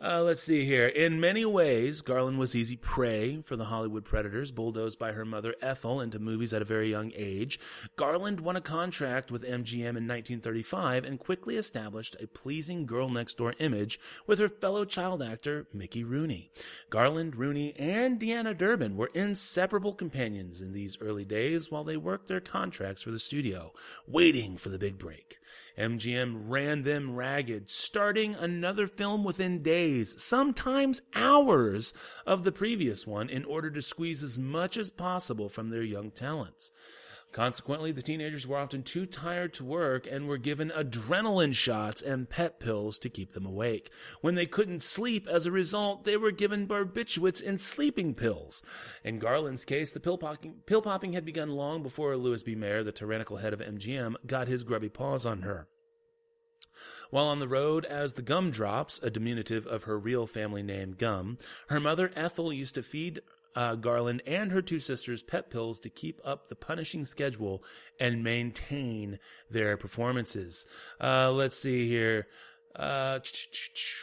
Uh, let's see here. In many ways, Garland was easy prey for the Hollywood predators, bulldozed by her mother Ethel into movies at a very young age. Garland won a contract with M G M in nineteen thirty-five and quickly established a pleasing girl-next-door image with her fellow child actor Mickey Rooney. Garland, Rooney, and Deanna Durbin were inseparable companions in these early days while they worked their contracts for the studio, waiting for the big break. M G M ran them ragged, starting another film within days, sometimes hours, of the previous one in order to squeeze as much as possible from their young talents. Consequently, the teenagers were often too tired to work and were given adrenaline shots and pet pills to keep them awake. When they couldn't sleep as a result, they were given barbiturates and sleeping pills. In Garland's case, the pill popping, pill popping had begun long before Louis B. Mayer, the tyrannical head of M G M, got his grubby paws on her. While on the road as the Gumdrops, a diminutive of her real family name Gum, her mother Ethel used to feed Uh, Garland and her two sisters pet pills to keep up the punishing schedule and maintain their performances. Uh, let's see here. Uh,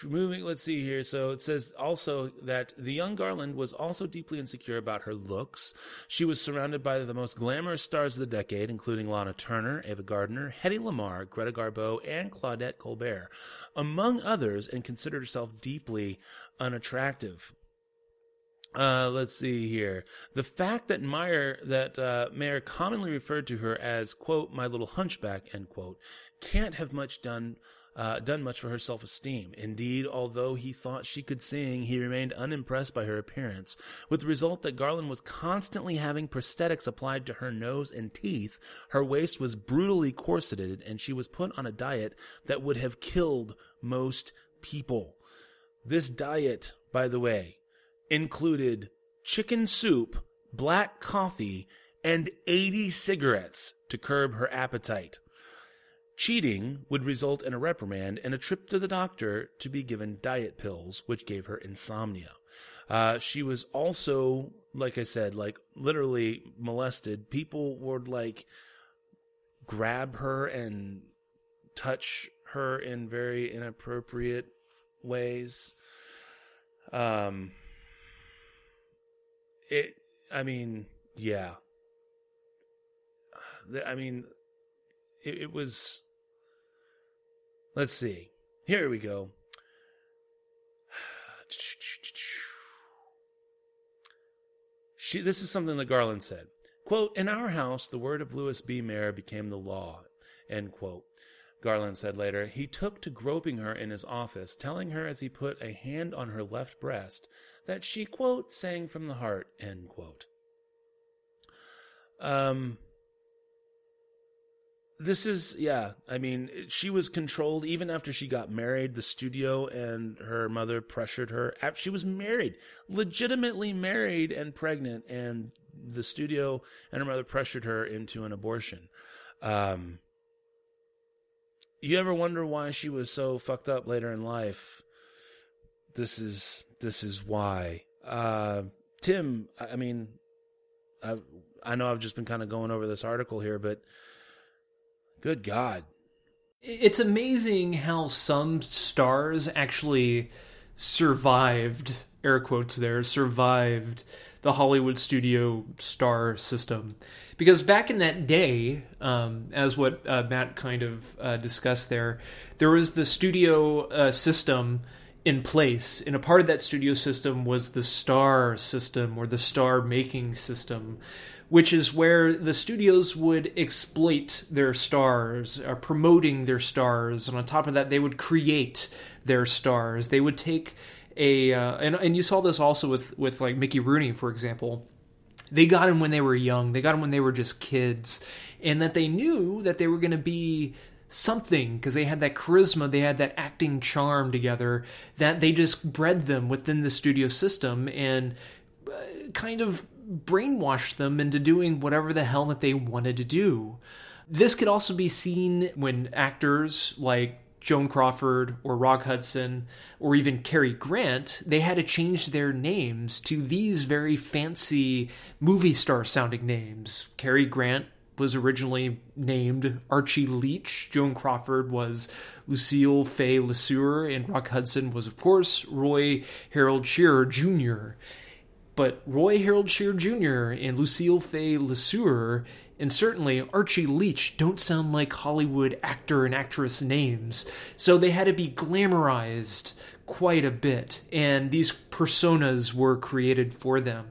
moving, let's see here. So it says also that the young Garland was also deeply insecure about her looks. She was surrounded by the most glamorous stars of the decade, including Lana Turner, Ava Gardner, Hedy Lamarr, Greta Garbo, and Claudette Colbert, among others, and considered herself deeply unattractive. Uh, let's see here. The fact that Meyer, that, uh, Mayer commonly referred to her as, quote, my little hunchback, end quote, can't have much done, uh, done much for her self-esteem. Indeed, although he thought she could sing, he remained unimpressed by her appearance, with the result that Garland was constantly having prosthetics applied to her nose and teeth, her waist was brutally corseted, and she was put on a diet that would have killed most people. This diet, by the way, included chicken soup, black coffee, and eighty cigarettes to curb her appetite. Cheating would result in a reprimand and a trip to the doctor to be given diet pills, which gave her insomnia. Uh, she was also, like I said, like literally molested. People would like grab her and touch her in very inappropriate ways. Um... It, I mean, Yeah. I mean, it, it was... Let's see. Here we go. She, this is something that Garland said. Quote, in our house, the word of Louis B. Mayer became the law, end quote. Garland said later, he took to groping her in his office, telling her as he put a hand on her left breast that she, quote, sang from the heart, end quote. Um, this is, yeah, I mean, she was controlled even after she got married. The studio and her mother pressured her. She was married, legitimately married and pregnant, and the studio and her mother pressured her into an abortion. Um, you ever wonder why she was so fucked up later in life? This is, this is why. Uh, Tim, I mean, I, I know I've just been kind of going over this article here, but good God. It's amazing how some stars actually survived, air quotes there, survived the Hollywood studio star system. Because back in that day, um, as what uh, Matt kind of uh, discussed there, there was the studio uh, system in place. And a part of that studio system was the star system or the star making system, which is where the studios would exploit their stars, or promoting their stars. And on top of that, they would create their stars. They would take... A uh, and and you saw this also with, with like Mickey Rooney, for example. They got him when they were young. They got him when they were just kids, and that they knew that they were going to be something because they had that charisma, they had that acting charm together. That they just bred them within the studio system and kind of brainwashed them into doing whatever the hell that they wanted to do. This could also be seen when actors like Joan Crawford or Rock Hudson or even Cary Grant, they had to change their names to these very fancy movie star sounding names. Cary Grant was originally named Archie Leach. Joan Crawford was Lucille Fay LeSueur, and Rock Hudson was, of course, Roy Harold Shearer Junior But Roy Harold Shearer Junior and Lucille Fay LeSueur and certainly Archie Leach don't sound like Hollywood actor and actress names. So they had to be glamorized quite a bit. And these personas were created for them.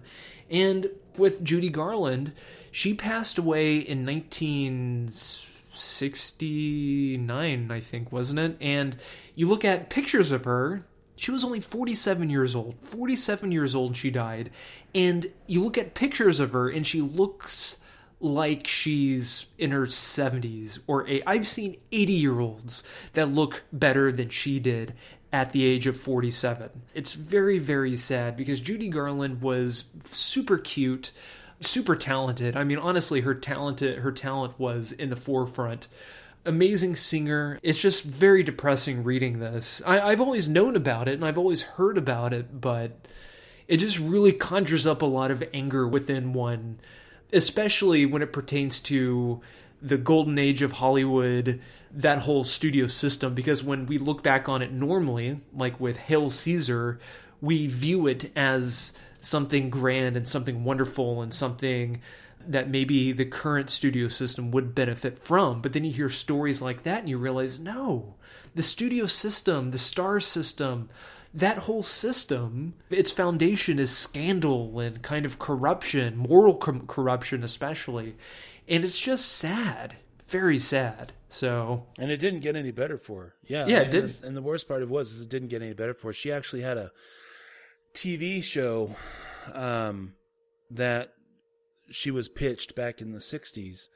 And with Judy Garland, she passed away in nineteen sixty-nine, I think, wasn't it? And you look at pictures of her, she was only forty-seven years old. forty-seven years old she died. And you look at pictures of her and she looks like she's in her seventies or eight. I've seen eighty-year-olds that look better than she did at the age of forty-seven. It's very, very sad because Judy Garland was super cute, super talented. I mean, honestly, her talented, her talent was in the forefront. Amazing singer. It's just very depressing reading this. I, I've always known about it and I've always heard about it, but it just really conjures up a lot of anger within one, especially when it pertains to the golden age of Hollywood, that whole studio system. Because when we look back on it normally, like with Hail Caesar, we view it as something grand and something wonderful and something that maybe the current studio system would benefit from. But then you hear stories like that and you realize, no, the studio system, the star system, that whole system, its foundation is scandal and kind of corruption, moral com- corruption especially. And it's just sad, very sad. So, and it didn't get any better for her. Yeah, yeah, it did. And the worst part of it was is it didn't get any better for her. She actually had a T V show um, that she was pitched back in the sixties.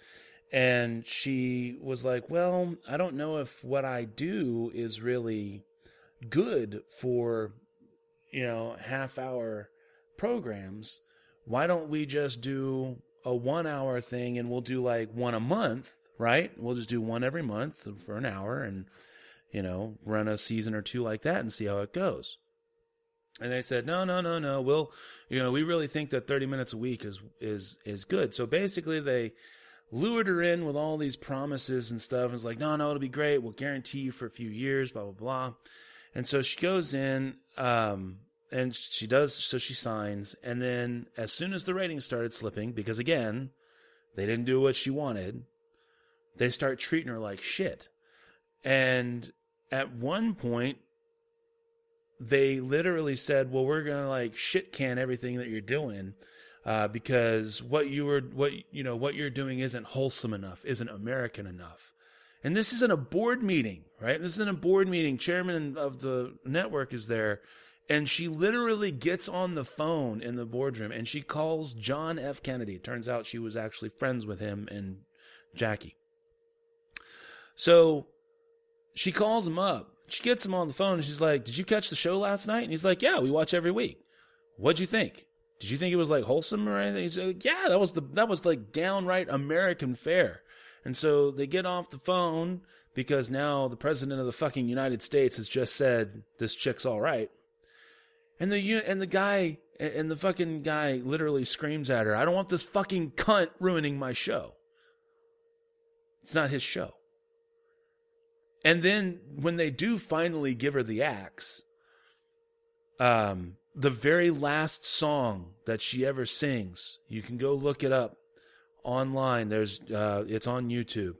And she was like, well, I don't know if what I do is really good for, you know, half hour programs. Why don't we just do a one hour thing and we'll do like one a month, right? We'll just do one every month for an hour and, you know, run a season or two like that and see how it goes. And they said, no, no, no, no. We'll, you know, we really think that thirty minutes a week is, is, is good. So basically they lured her in with all these promises and stuff. And it's like, no, no, it'll be great. We'll guarantee you for a few years, blah, blah, blah. And so she goes in, um, And she does, so she signs. And then as soon as the ratings started slipping, because again, they didn't do what she wanted, they start treating her like shit. And at one point, they literally said, well, we're going to like shit can everything that you're doing uh, because what you were, what, you know, what you're doing isn't wholesome enough, isn't American enough. And this isn't a board meeting, right? This isn't a board meeting. Chairman of the network is there. And she literally gets on the phone in the boardroom and she calls John F. Kennedy. Turns out she was actually friends with him and Jackie. So she calls him up. She gets him on the phone and she's like, did you catch the show last night? And he's like, yeah, we watch every week. What'd you think? Did you think it was like wholesome or anything? He's like, yeah, that was the, that was like downright American fare. And so they get off the phone because now the president of the fucking United States has just said, this chick's all right. And the and the guy and the fucking guy literally screams at her, I don't want this fucking cunt ruining my show. It's not his show. And then when they do finally give her the axe, um, the very last song that she ever sings, you can go look it up online. There's uh, it's on YouTube.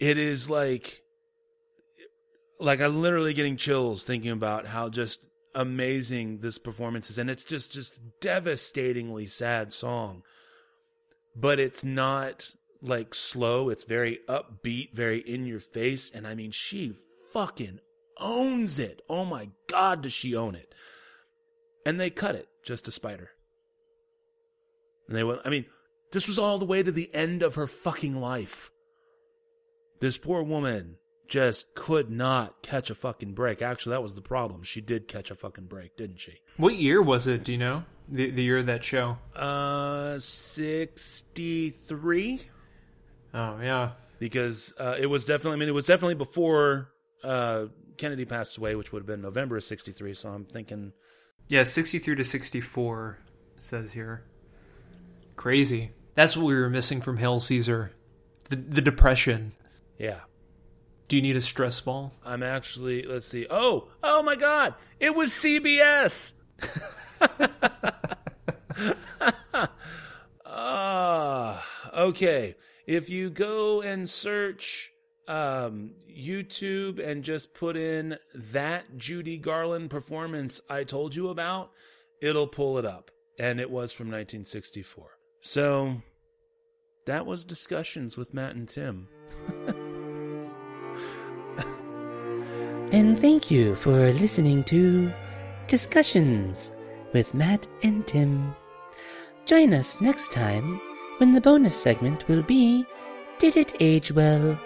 It is like. Like, I'm literally getting chills thinking about how just amazing this performance is. And it's just, just devastatingly sad song. But it's not, like, slow. It's very upbeat, very in your face. And, I mean, she fucking owns it. Oh, my God, does she own it. And they cut it just to spite her. And they went, I mean, this was all the way to the end of her fucking life. This poor woman just could not catch a fucking break. Actually, that was the problem. She did catch a fucking break, didn't she? What year was it, do you know? The the year of that show? Uh, sixty-three. Oh, yeah. Because uh, it was definitely, I mean, it was definitely before uh, Kennedy passed away, which would have been November of sixty-three, so I'm thinking... Yeah, sixty-three to sixty-four, says here. Crazy. That's what we were missing from Hail Caesar. The, the Depression. Yeah. Do you need a stress ball? I'm actually, let's see. Oh, oh my God. It was C B S. uh, okay. If you go and search um, YouTube and just put in that Judy Garland performance I told you about, it'll pull it up. And it was from nineteen sixty-four. So that was Discussions with Matt and Tim. And thank you for listening to Discussions with Matt and Tim. Join us next time when the bonus segment will be Did It Age Well?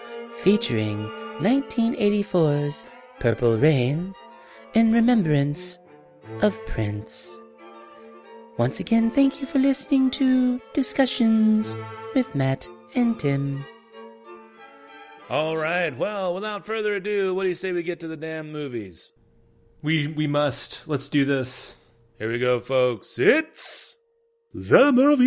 Featuring nineteen eighty-four's Purple Rain in remembrance of Prince. Once again, thank you for listening to Discussions with Matt and Tim. All right. Well, without further ado, what do you say we get to the damn movies? We we must. Let's do this. Here we go, folks. It's the movies.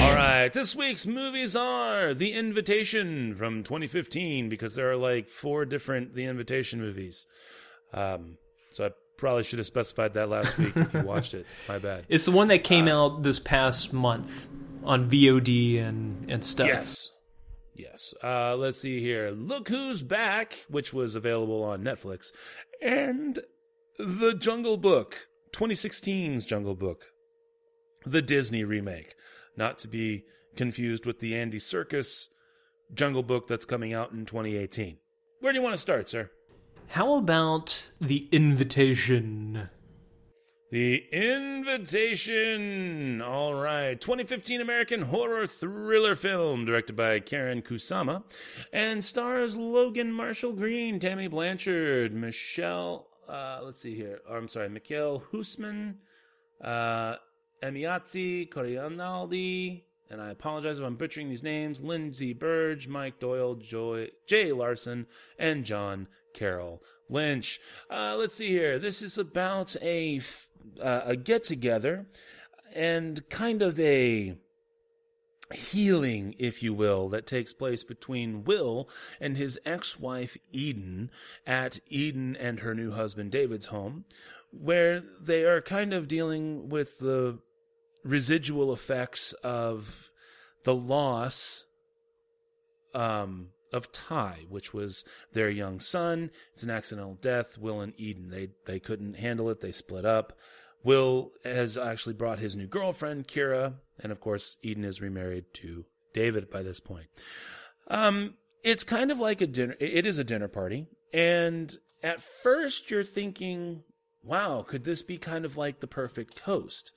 All right. This week's movies are The Invitation from twenty fifteen, because there are like four different The Invitation movies. Um, so I probably should have specified that last week if you watched it. My bad. It's the one that came uh, out this past month on V O D and, and stuff. Yes. Yes. Uh, let's see here. Look Who's Back, which was available on Netflix, and The Jungle Book, twenty sixteen's Jungle Book, the Disney remake. Not to be confused with the Andy Serkis Jungle Book that's coming out in twenty eighteen. Where do you want to start, sir? How about The Invitation? The Invitation! All right. twenty fifteen American horror thriller film directed by Karen Kusama and stars Logan Marshall-Green, Tammy Blanchard, Michelle... Uh, let's see here. Oh, I'm sorry. Mikhail Husman, uh... Emiazzi, Corianaldi, and I apologize if I'm butchering these names, Lindsay Burge, Mike Doyle, Joy, Jay Larson, and John Carroll Lynch. Uh, let's see here. This is about a f- uh, a get-together and kind of a healing, if you will, that takes place between Will and his ex-wife Eden at Eden and her new husband David's home, where they are kind of dealing with the residual effects of the loss um, of Ty, which was their young son. It's an accidental death. Will and Eden, they they couldn't handle it. They split up. Will has actually brought his new girlfriend, Kira, and of course, Eden is remarried to David by this point. Um, it's kind of like a dinner. It is a dinner party, and at first, you're thinking, "Wow, could this be kind of like The Perfect Toast,"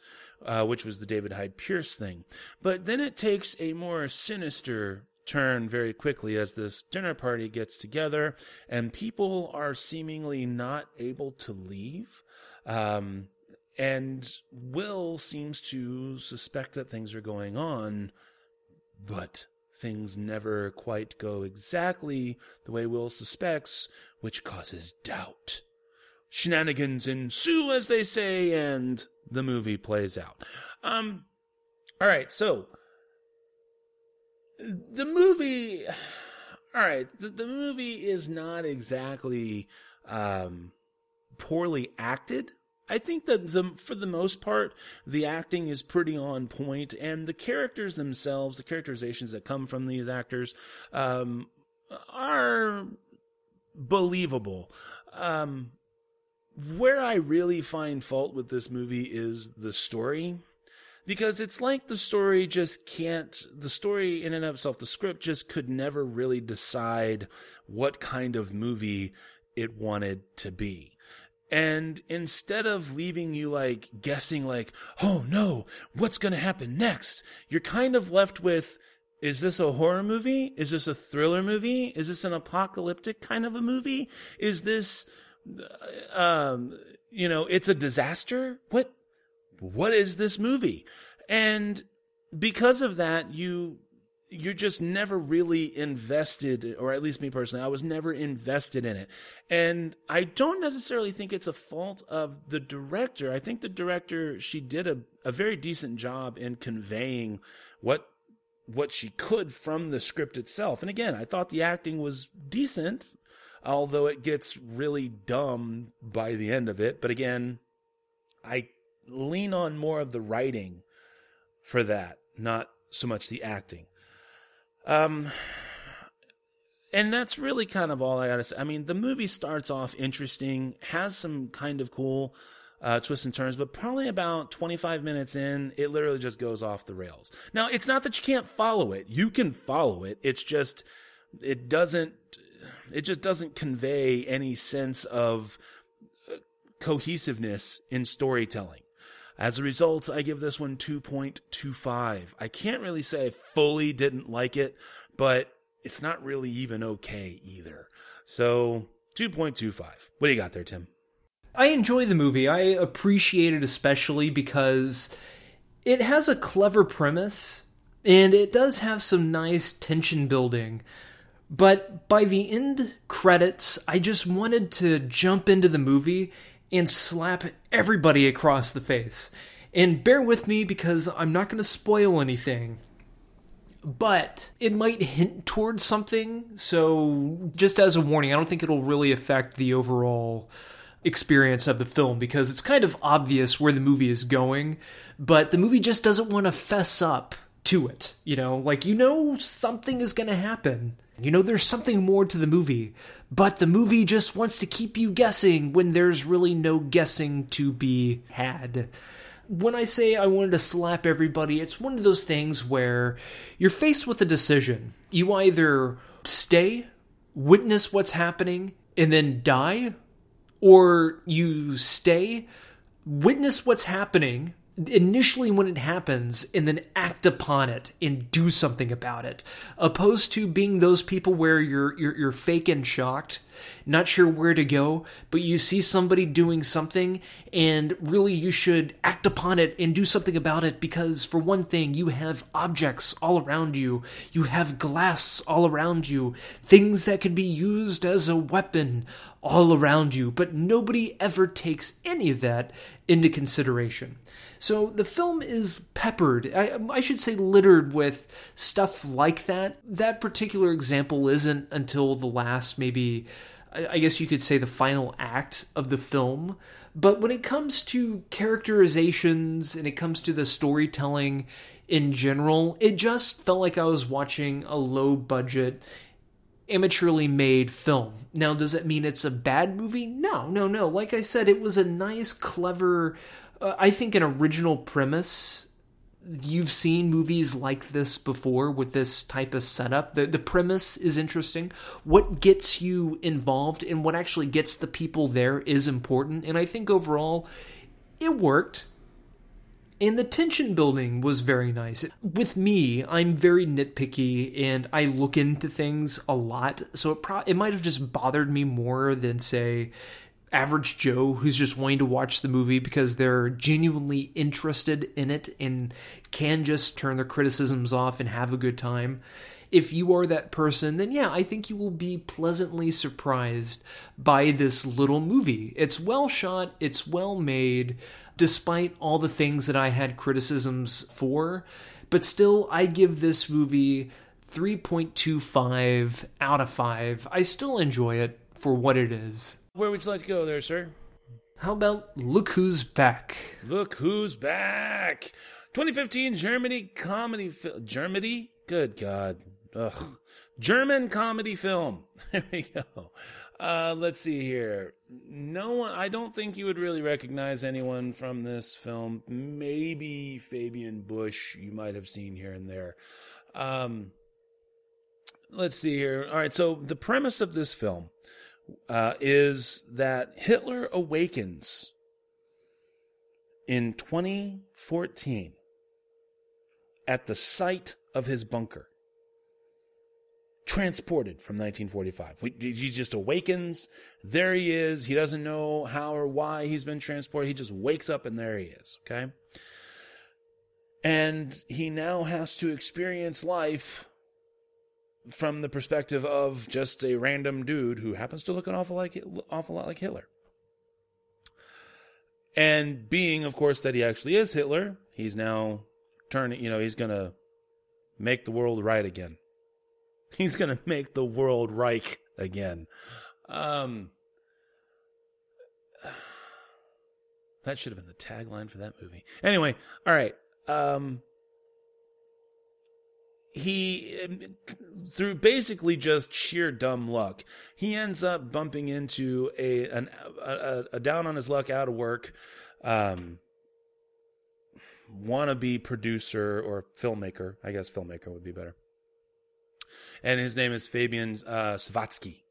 uh, which was the David Hyde Pierce thing? But then it takes a more sinister turn very quickly as this dinner party gets together and people are seemingly not able to leave. Um, and Will seems to suspect that things are going on, but things never quite go exactly the way Will suspects, which causes doubt. Shenanigans ensue, as they say, and the movie plays out. Um, all right, so the movie, all right, the, the movie is not exactly um, poorly acted. I think that the, for the most part, the acting is pretty on point, and the characters themselves, the characterizations that come from these actors, um, are believable. Um, Where I really find fault with this movie is the story, because it's like the story just can't, the story in and of itself, the script just could never really decide what kind of movie it wanted to be. And instead of leaving you like guessing like, oh no, what's going to happen next? You're kind of left with, is this a horror movie? Is this a thriller movie? Is this an apocalyptic kind of a movie? Is this... Um, you know, it's a disaster. What, what is this movie? And because of that, you, you're just never really invested, or at least me personally, I was never invested in it. And I don't necessarily think it's a fault of the director. I think the director, she did a, a very decent job in conveying what, what she could from the script itself. And again, I thought the acting was decent, although it gets really dumb by the end of it. But again, I lean on more of the writing for that, not so much the acting. Um, and that's really kind of all I gotta say. I mean, the movie starts off interesting, has some kind of cool uh, twists and turns, but probably about twenty-five minutes in, it literally just goes off the rails. Now, it's not that you can't follow it. You can follow it. It's just, it doesn't... It just doesn't convey any sense of cohesiveness in storytelling. As a result, I give this one two point two five. I can't really say I fully didn't like it, but it's not really even okay either. So two point two five. What do you got there, Tim? I enjoy the movie. I appreciate it especially because it has a clever premise and it does have some nice tension building. But by the end credits, I just wanted to jump into the movie and slap everybody across the face. And bear with me because I'm not going to spoil anything. But it might hint towards something, so just as a warning, I don't think it'll really affect the overall experience of the film because it's kind of obvious where the movie is going, but the movie just doesn't want to fess up to it. You know, like, you know something is going to happen. You know, there's something more to the movie, but the movie just wants to keep you guessing when there's really no guessing to be had. When I say I wanted to slap everybody, it's one of those things where you're faced with a decision. You either stay, witness what's happening, and then die, or you stay, witness what's happening initially when it happens and then act upon it and do something about it, opposed to being those people where you're, you're you're fake and shocked, not sure where to go, but you see somebody doing something and really you should act upon it and do something about it because, for one thing, you have objects all around you, you have glass all around you, things that could be used as a weapon, all around you, but nobody ever takes any of that into consideration. So the film is peppered, I, I should say littered with stuff like that. That particular example isn't until the last, maybe, I guess you could say the final act of the film. But when it comes to characterizations and it comes to the storytelling in general, it just felt like I was watching a low-budget, amateurly made film. Now, does that mean it's a bad movie? No, no, no. Like I said, it was a nice, clever, uh, I think an original premise. You've seen movies like this before with this type of setup. The, the premise is interesting. What gets you involved and what actually gets the people there is important. And I think overall, it worked. And the tension building was very nice. With me, I'm very nitpicky and I look into things a lot. So it, pro- it might have just bothered me more than, say, average Joe who's just wanting to watch the movie because they're genuinely interested in it and can just turn their criticisms off and have a good time. If you are that person, then yeah, I think you will be pleasantly surprised by this little movie. It's well shot, it's well made, despite all the things that I had criticisms for. But still, I give this movie three point two five out of five. I still enjoy it for what it is. Where would you like to go there, sir? How about Look Who's Back? Look Who's Back! twenty fifteen Germany comedy film. Germany? Good God. Ugh. German comedy film. There we go. Uh, let's see here. No one, I don't think you would really recognize anyone from this film. Maybe Fabian Busch, you might have seen here and there. Um, let's see here. All right, so the premise of this film Uh, is that Hitler awakens in twenty fourteen at the site of his bunker, transported from nineteen forty-five. We, he just awakens. There he is. He doesn't know how or why he's been transported. He just wakes up and there he is, okay? And he now has to experience life from the perspective of just a random dude who happens to look an awful, like, awful lot like Hitler. And being, of course, that he actually is Hitler, he's now turning, you know, he's going to make the world right again. He's going to make the world Reich again. Um, that should have been the tagline for that movie. Anyway, all right. Um, He, through basically just sheer dumb luck, he ends up bumping into a an, a, a down on his luck, out of work, um, wannabe producer or filmmaker. I guess filmmaker would be better. And his name is Fabian uh, Svatsky.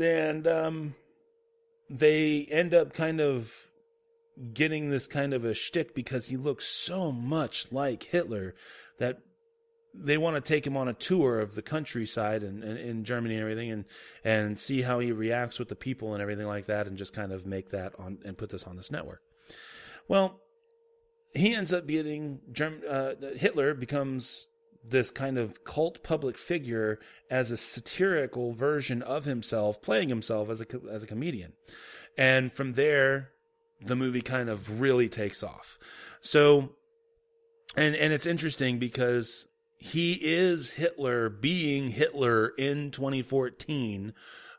And um, they end up kind of getting this kind of a shtick because he looks so much like Hitler that they want to take him on a tour of the countryside and in Germany and everything, and and see how he reacts with the people and everything like that, and just kind of make that on and put this on this network. Well, he ends up getting Germ- uh, Hitler becomes this kind of cult public figure as a satirical version of himself, playing himself as a as a comedian, and from there, the movie kind of really takes off. So, and and it's interesting because he is Hitler being Hitler in twenty fourteen,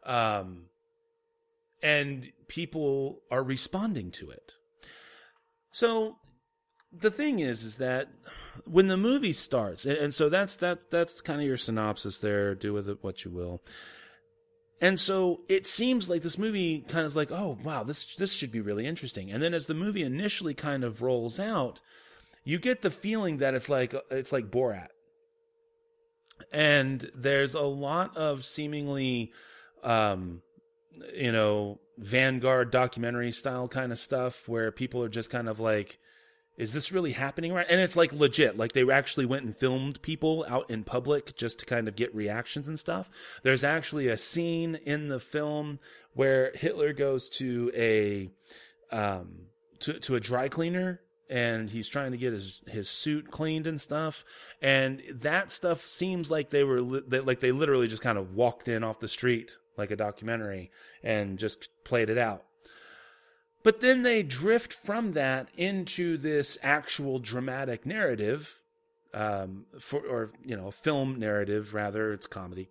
um, and people are responding to it. So the thing is, is that when the movie starts, and, and so that's that that's kind of your synopsis there. Do with it what you will. And so it seems like this movie kind of is like, oh, wow, this this should be really interesting. And then as the movie initially kind of rolls out, you get the feeling that it's like it's like Borat. And there's a lot of seemingly, um, you know, vanguard documentary style kind of stuff where people are just kind of like, is this really happening right? And it's like legit. Like they actually went and filmed people out in public just to kind of get reactions and stuff. There's actually a scene in the film where Hitler goes to a um, to to a dry cleaner and he's trying to get his, his suit cleaned and stuff. And that stuff seems like they were li- like they literally just kind of walked in off the street like a documentary, and just played it out. But then they drift from that into this actual dramatic narrative, um, for, or, you know, film narrative, rather, it's comedy.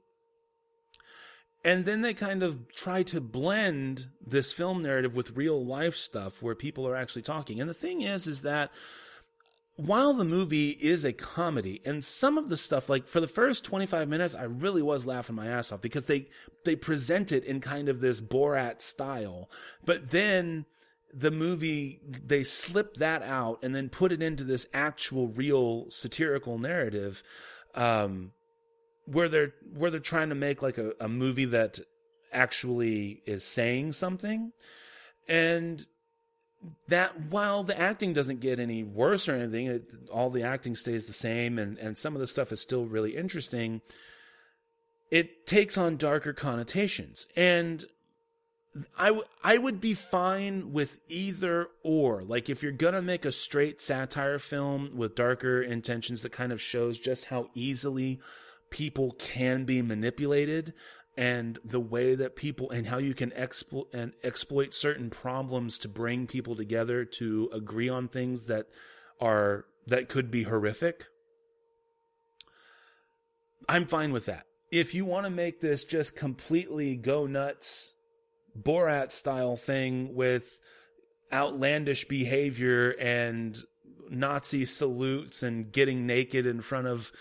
And then they kind of try to blend this film narrative with real life stuff where people are actually talking. And the thing is, is that while the movie is a comedy, and some of the stuff, like for the first twenty-five minutes, I really was laughing my ass off because they, they present it in kind of this Borat style. But then the movie, they slip that out and then put it into this actual real satirical narrative, um, where they're, where they're trying to make like a, a movie that actually is saying something. And that while the acting doesn't get any worse or anything, it, all the acting stays the same. And, and some of the stuff is still really interesting. It takes on darker connotations. And I, w- I would be fine with either or. Like, if you're going to make a straight satire film with darker intentions that kind of shows just how easily people can be manipulated, and the way that people, and how you can exploit and exploit certain problems to bring people together to agree on things that are, that could be horrific, I'm fine with that. If you want to make this just completely go nuts Borat style thing with outlandish behavior and Nazi salutes and getting naked in front of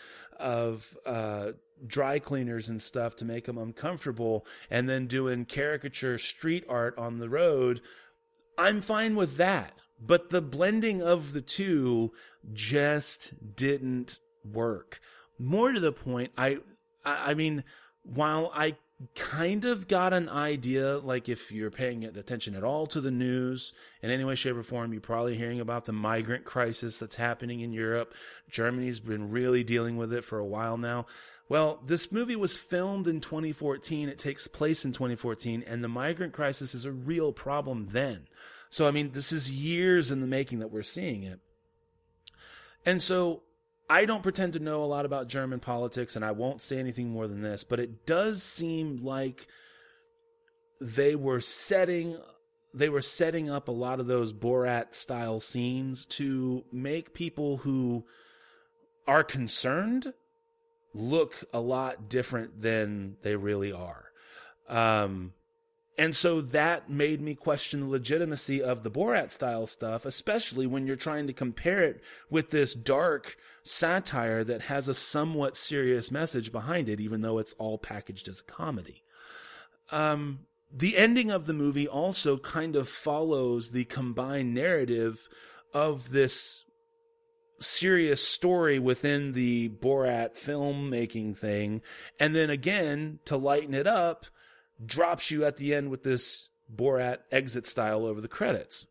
of uh dry cleaners and stuff to make them uncomfortable, and then doing caricature street art on the road, I'm fine with that. But the blending of the two just didn't work. More to the point, I I mean, while I kind of got an idea, like if you're paying attention at all to the news in any way, shape, or form, you're probably hearing about the migrant crisis that's happening in Europe. Germany's been really dealing with it for a while now. Well, this movie was filmed in twenty fourteen. It takes place in twenty fourteen, and the migrant crisis is a real problem then. So, I mean, this is years in the making that we're seeing it. And so, I don't pretend to know a lot about German politics, and I won't say anything more than this, but it does seem like they were setting they were setting up a lot of those Borat-style scenes to make people who are concerned look a lot different than they really are. Um, and so that made me question the legitimacy of the Borat-style stuff, especially when you're trying to compare it with this dark satire that has a somewhat serious message behind it, even though it's all packaged as a comedy. Um, the ending of the movie also kind of follows the combined narrative of this serious story within the Borat filmmaking thing, and then again, to lighten it up, drops you at the end with this Borat exit style over the credits.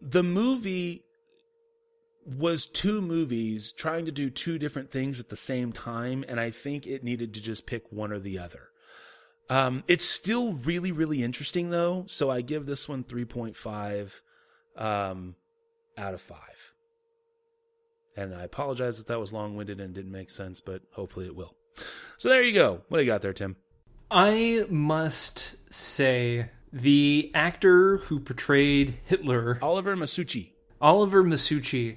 The movie was two movies trying to do two different things at the same time, and I think it needed to just pick one or the other. Um, it's still really, really interesting, though, so I give this one three point five um, out of five. And I apologize if that was long-winded and didn't make sense, but hopefully it will. So there you go. What do you got there, Tim? I must say the actor who portrayed Hitler... Oliver Masucci. Oliver Masucci,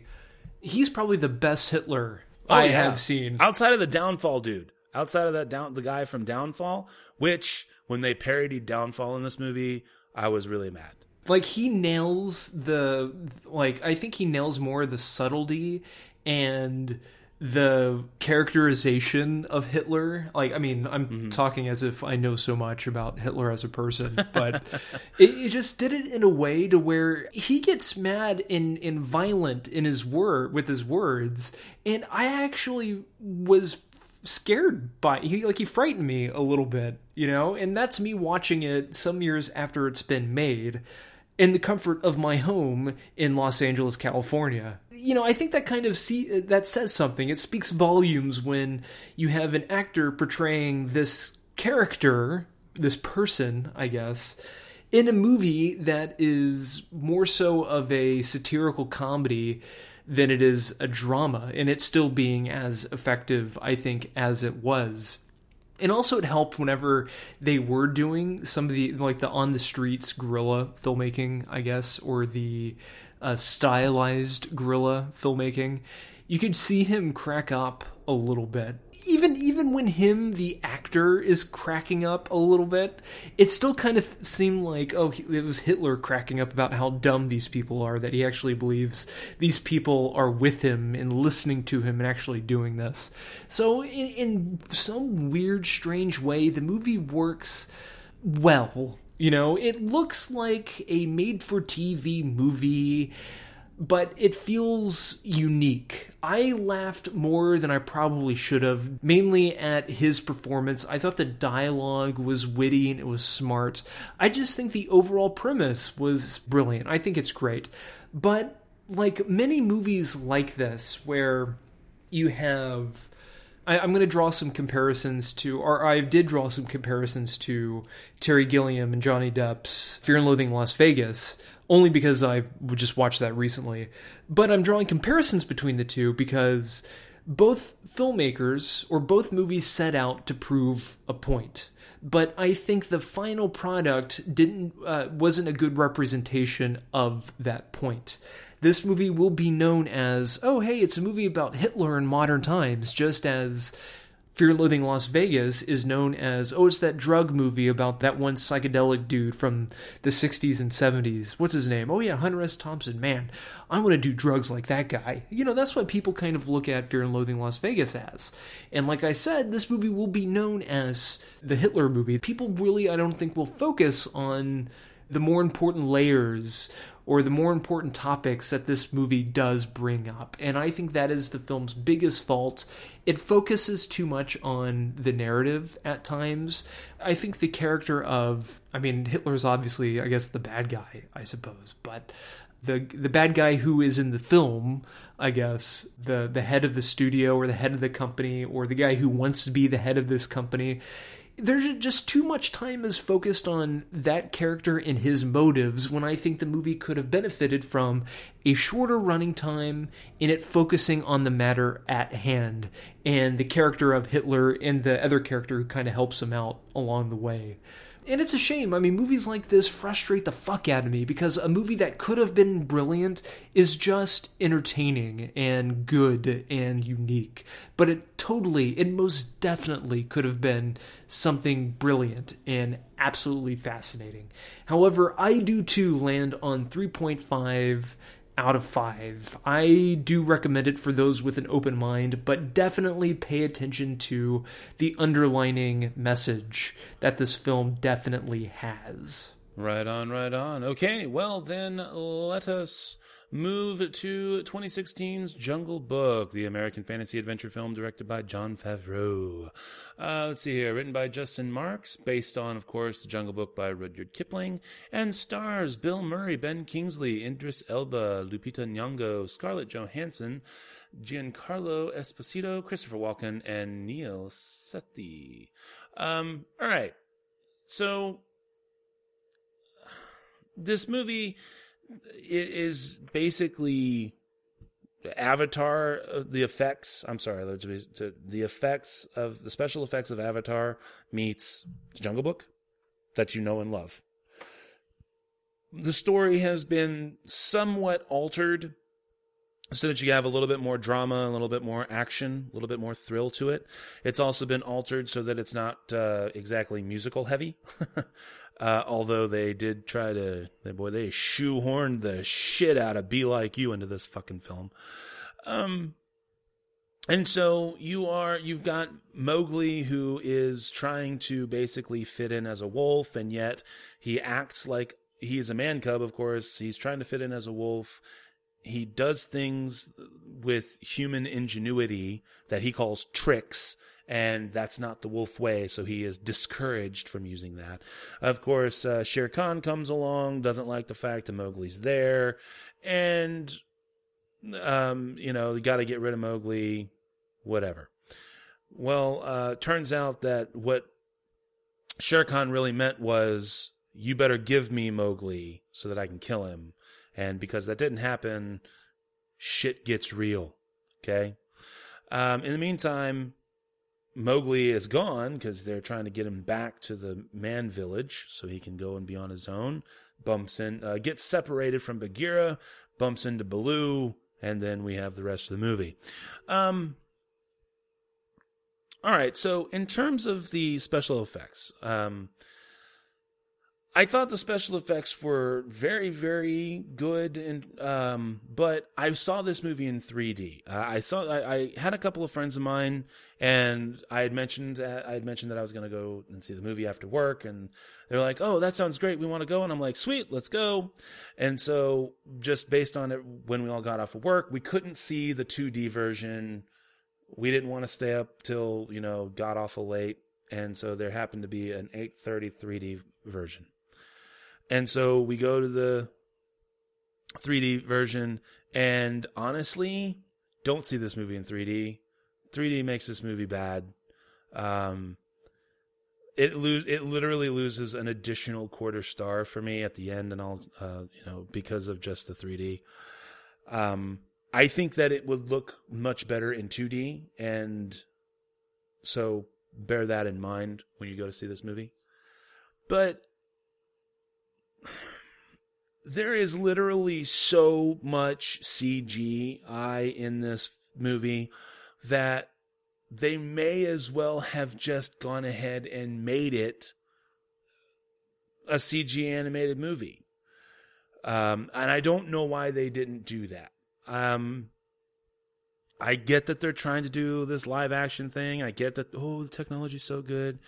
he's probably the best Hitler oh, I yeah. have seen. Outside of the Downfall dude. Outside of that down, the guy from Downfall, which when they parodied Downfall in this movie, I was really mad. Like, he nails the, like, I think he nails more the subtlety and the characterization of Hitler. Like, I mean, I'm mm-hmm. talking as if I know so much about Hitler as a person, but it, it just did it in a way to where he gets mad and, and violent in his word with his words, and I actually was scared by he like he frightened me a little bit, you know. And that's me watching it some years after it's been made, in the comfort of my home in Los Angeles, California. You know, I think that kind of see, that says something. It speaks volumes when you have an actor portraying this character, this person, I guess, in a movie that is more so of a satirical comedy than it is a drama, and it's still being as effective, I think, as it was. And also it helped whenever they were doing some of the, like, the on-the-streets guerrilla filmmaking, I guess, or the uh, stylized guerrilla filmmaking. You could see him crack up a little bit. Even even when him, the actor, is cracking up a little bit, it still kind of seemed like, oh, it was Hitler cracking up about how dumb these people are, that he actually believes these people are with him and listening to him and actually doing this. So in, in some weird, strange way, the movie works well. You know, it looks like a made-for-T V movie, but it feels unique. I laughed more than I probably should have, mainly at his performance. I thought the dialogue was witty and it was smart. I just think the overall premise was brilliant. I think it's great. But, like many movies like this, where you have... I, I'm going to draw some comparisons to... Or I did draw some comparisons to Terry Gilliam and Johnny Depp's Fear and Loathing in Las Vegas, only because I just watched that recently. But I'm drawing comparisons between the two because both filmmakers or both movies set out to prove a point. But I think the final product didn't uh, wasn't a good representation of that point. This movie will be known as, oh, hey, it's a movie about Hitler in modern times, just as Fear and Loathing in Las Vegas is known as, oh, it's that drug movie about that one psychedelic dude from the sixties and seventies. What's his name? Oh, yeah, Hunter S. Thompson. Man, I want to do drugs like that guy. You know, that's what people kind of look at Fear and Loathing in Las Vegas as. And like I said, this movie will be known as the Hitler movie. People really, I don't think, will focus on the more important layers or the more important topics that this movie does bring up. And I think that is the film's biggest fault. It focuses too much on the narrative at times. I think the character of, I mean, Hitler's obviously, I guess, the bad guy, I suppose, but the the bad guy who is in the film, I guess, the the head of the studio or the head of the company or the guy who wants to be the head of this company, there's just too much time is focused on that character and his motives when I think the movie could have benefited from a shorter running time in it focusing on the matter at hand and the character of Hitler and the other character who kind of helps him out along the way. And it's a shame. I mean, movies like this frustrate the fuck out of me because a movie that could have been brilliant is just entertaining and good and unique. But it totally, it most definitely could have been something brilliant and absolutely fascinating. However, I do too land on three point five out of five. I do recommend it for those with an open mind, but definitely pay attention to the underlining message that this film definitely has. Right on, right on. Okay, well then let us move to twenty sixteen's Jungle Book, the American fantasy adventure film directed by Jon Favreau. Uh, let's see here. Written by Justin Marks, based on, of course, The Jungle Book by Rudyard Kipling, and stars Bill Murray, Ben Kingsley, Idris Elba, Lupita Nyong'o, Scarlett Johansson, Giancarlo Esposito, Christopher Walken, and Neil Sethi. Um, all right. So, this movie... It is basically Avatar, the effects, I'm sorry, the effects of the special effects of Avatar meets The Jungle Book that you know and love. The story has been somewhat altered so that you have a little bit more drama, a little bit more action, a little bit more thrill to it. It's also been altered so that it's not uh, exactly musical heavy. Uh, although they did try to, they, boy, they shoehorned the shit out of Be Like You into this fucking film. Um, and so you are, you've got Mowgli, who is trying to basically fit in as a wolf, and yet he acts like he is a man cub, of course. He's trying to fit in as a wolf. He does things with human ingenuity that he calls tricks, and that's not the wolf way, so he is discouraged from using that. Of course, uh, Shere Khan comes along, doesn't like the fact that Mowgli's there, and, um, you know, you got to get rid of Mowgli, whatever. Well, uh, turns out that what Shere Khan really meant was, you better give me Mowgli so that I can kill him. And because that didn't happen, shit gets real, okay? Um, in the meantime... Mowgli is gone because they're trying to get him back to the man village so he can go and be on his own. Bumps in, uh, gets separated from Bagheera, bumps into Baloo, and then we have the rest of the movie. Um, all right, so in terms of the special effects, um, I thought the special effects were very, very good, and um, but I saw this movie in three D. Uh, I saw I, I had a couple of friends of mine, and I had mentioned I had mentioned that I was going to go and see the movie after work, and they were like, "Oh, that sounds great. We want to go." And I'm like, "Sweet, let's go." And so, just based on it, when we all got off of work, we couldn't see the two D version. We didn't want to stay up till, you know, got off of late, and so there happened to be an eight thirty three D version. And so we go to the three D version, and honestly, don't see this movie in three D. three D makes this movie bad. Um, it lo- it literally loses an additional quarter star for me at the end, and all uh, you know, because of just the three D. Um, I think that it would look much better in two D, and so bear that in mind when you go to see this movie. But there is literally so much C G I in this movie that they may as well have just gone ahead and made it a C G animated movie. Um, and I don't know why they didn't do that. Um, I get that they're trying to do this live action thing. I get that, oh, the technology's so good.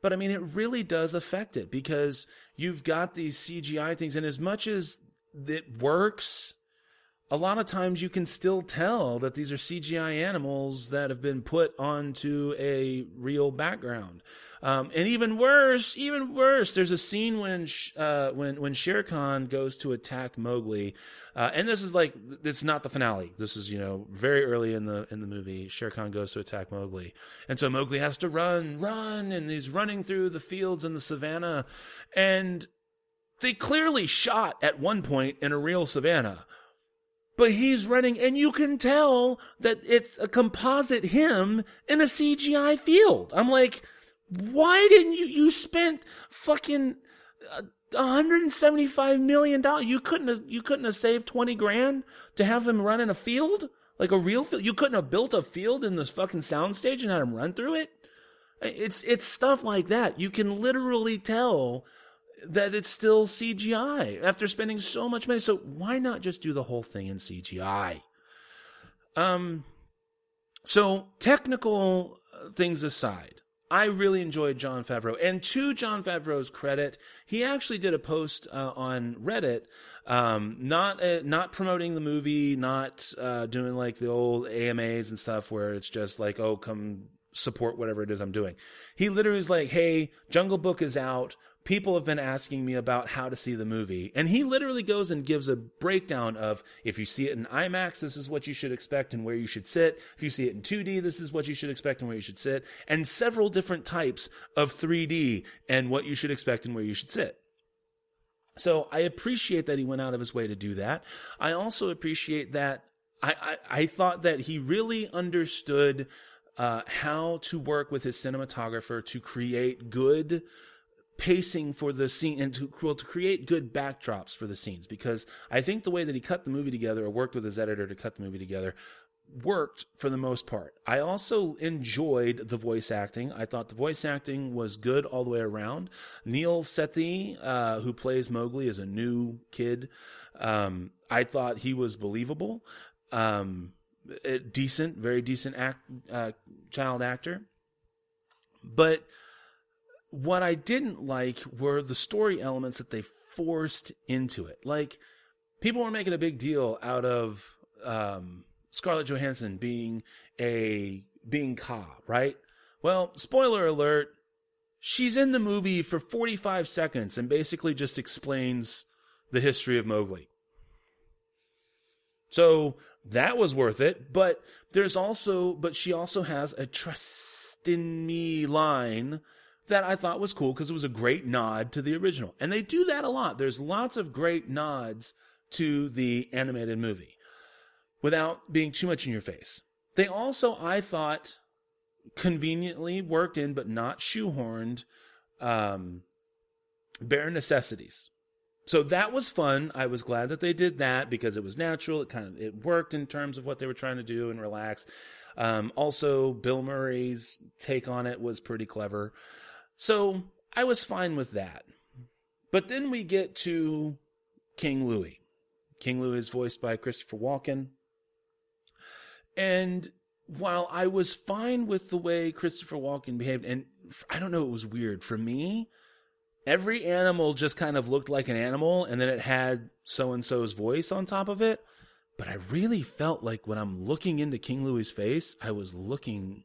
But, I mean, it really does affect it because you've got these C G I things. And as much as it works, a lot of times you can still tell that these are C G I animals that have been put onto a real background. Um, and even worse, even worse, there's a scene when uh, when when Shere Khan goes to attack Mowgli. Uh, and this is like, it's not the finale. This is, you know, very early in the in the movie. Shere Khan goes to attack Mowgli. And so Mowgli has to run, run, and he's running through the fields and the savannah. And they clearly shot at one point in a real savannah. But he's running, and you can tell that it's a composite him in a C G I field. I'm like, why didn't you, you spent fucking one hundred seventy-five million dollars. You couldn't have, you couldn't have saved twenty grand to have him run in a field? Like a real field? You couldn't have built a field in this fucking soundstage and had him run through it? It's, it's stuff like that. You can literally tell that it's still C G I after spending so much money. So why not just do the whole thing in C G I? Um, so technical things aside, I really enjoyed Jon Favreau. And to Jon Favreau's credit, he actually did a post uh, on Reddit, um, not uh, not promoting the movie, not uh, doing like the old A M As and stuff where it's just like, oh, come support whatever it is I'm doing. He literally is like, hey, Jungle Book is out. People have been asking me about how to see the movie. And he literally goes and gives a breakdown of, if you see it in IMAX, this is what you should expect and where you should sit. If you see it in two D, this is what you should expect and where you should sit. And several different types of three D and what you should expect and where you should sit. So I appreciate that he went out of his way to do that. I also appreciate that I, I, I thought that he really understood uh, how to work with his cinematographer to create good pacing for the scene and to, well, to create good backdrops for the scenes, because I think the way that he cut the movie together or worked with his editor to cut the movie together worked for the most part. I also enjoyed the voice acting. I thought the voice acting was good all the way around. Neil Sethi, uh, who plays Mowgli, is a new kid. Um, I thought he was believable. Um, decent, very decent act, uh, child actor. But what I didn't like were the story elements that they forced into it. Like, people were making a big deal out of um, Scarlett Johansson being a being Ka, right? Well, spoiler alert, she's in the movie for forty-five seconds and basically just explains the history of Mowgli. So that was worth it, but there's also, but she also has a trust in me line that I thought was cool because it was a great nod to the original. And they do that a lot. There's lots of great nods to the animated movie without being too much in your face. They also, I thought, conveniently worked in, but not shoehorned, um, bare necessities. So that was fun. I was glad that they did that because it was natural. It kind of, it worked in terms of what they were trying to do and relax. Um, also Bill Murray's take on it was pretty clever. So I was fine with that. But then we get to King Louie. King Louie is voiced by Christopher Walken. And while I was fine with the way Christopher Walken behaved, and I don't know, it was weird for me, every animal just kind of looked like an animal, and then it had so-and-so's voice on top of it. But I really felt like when I'm looking into King Louie's face, I was looking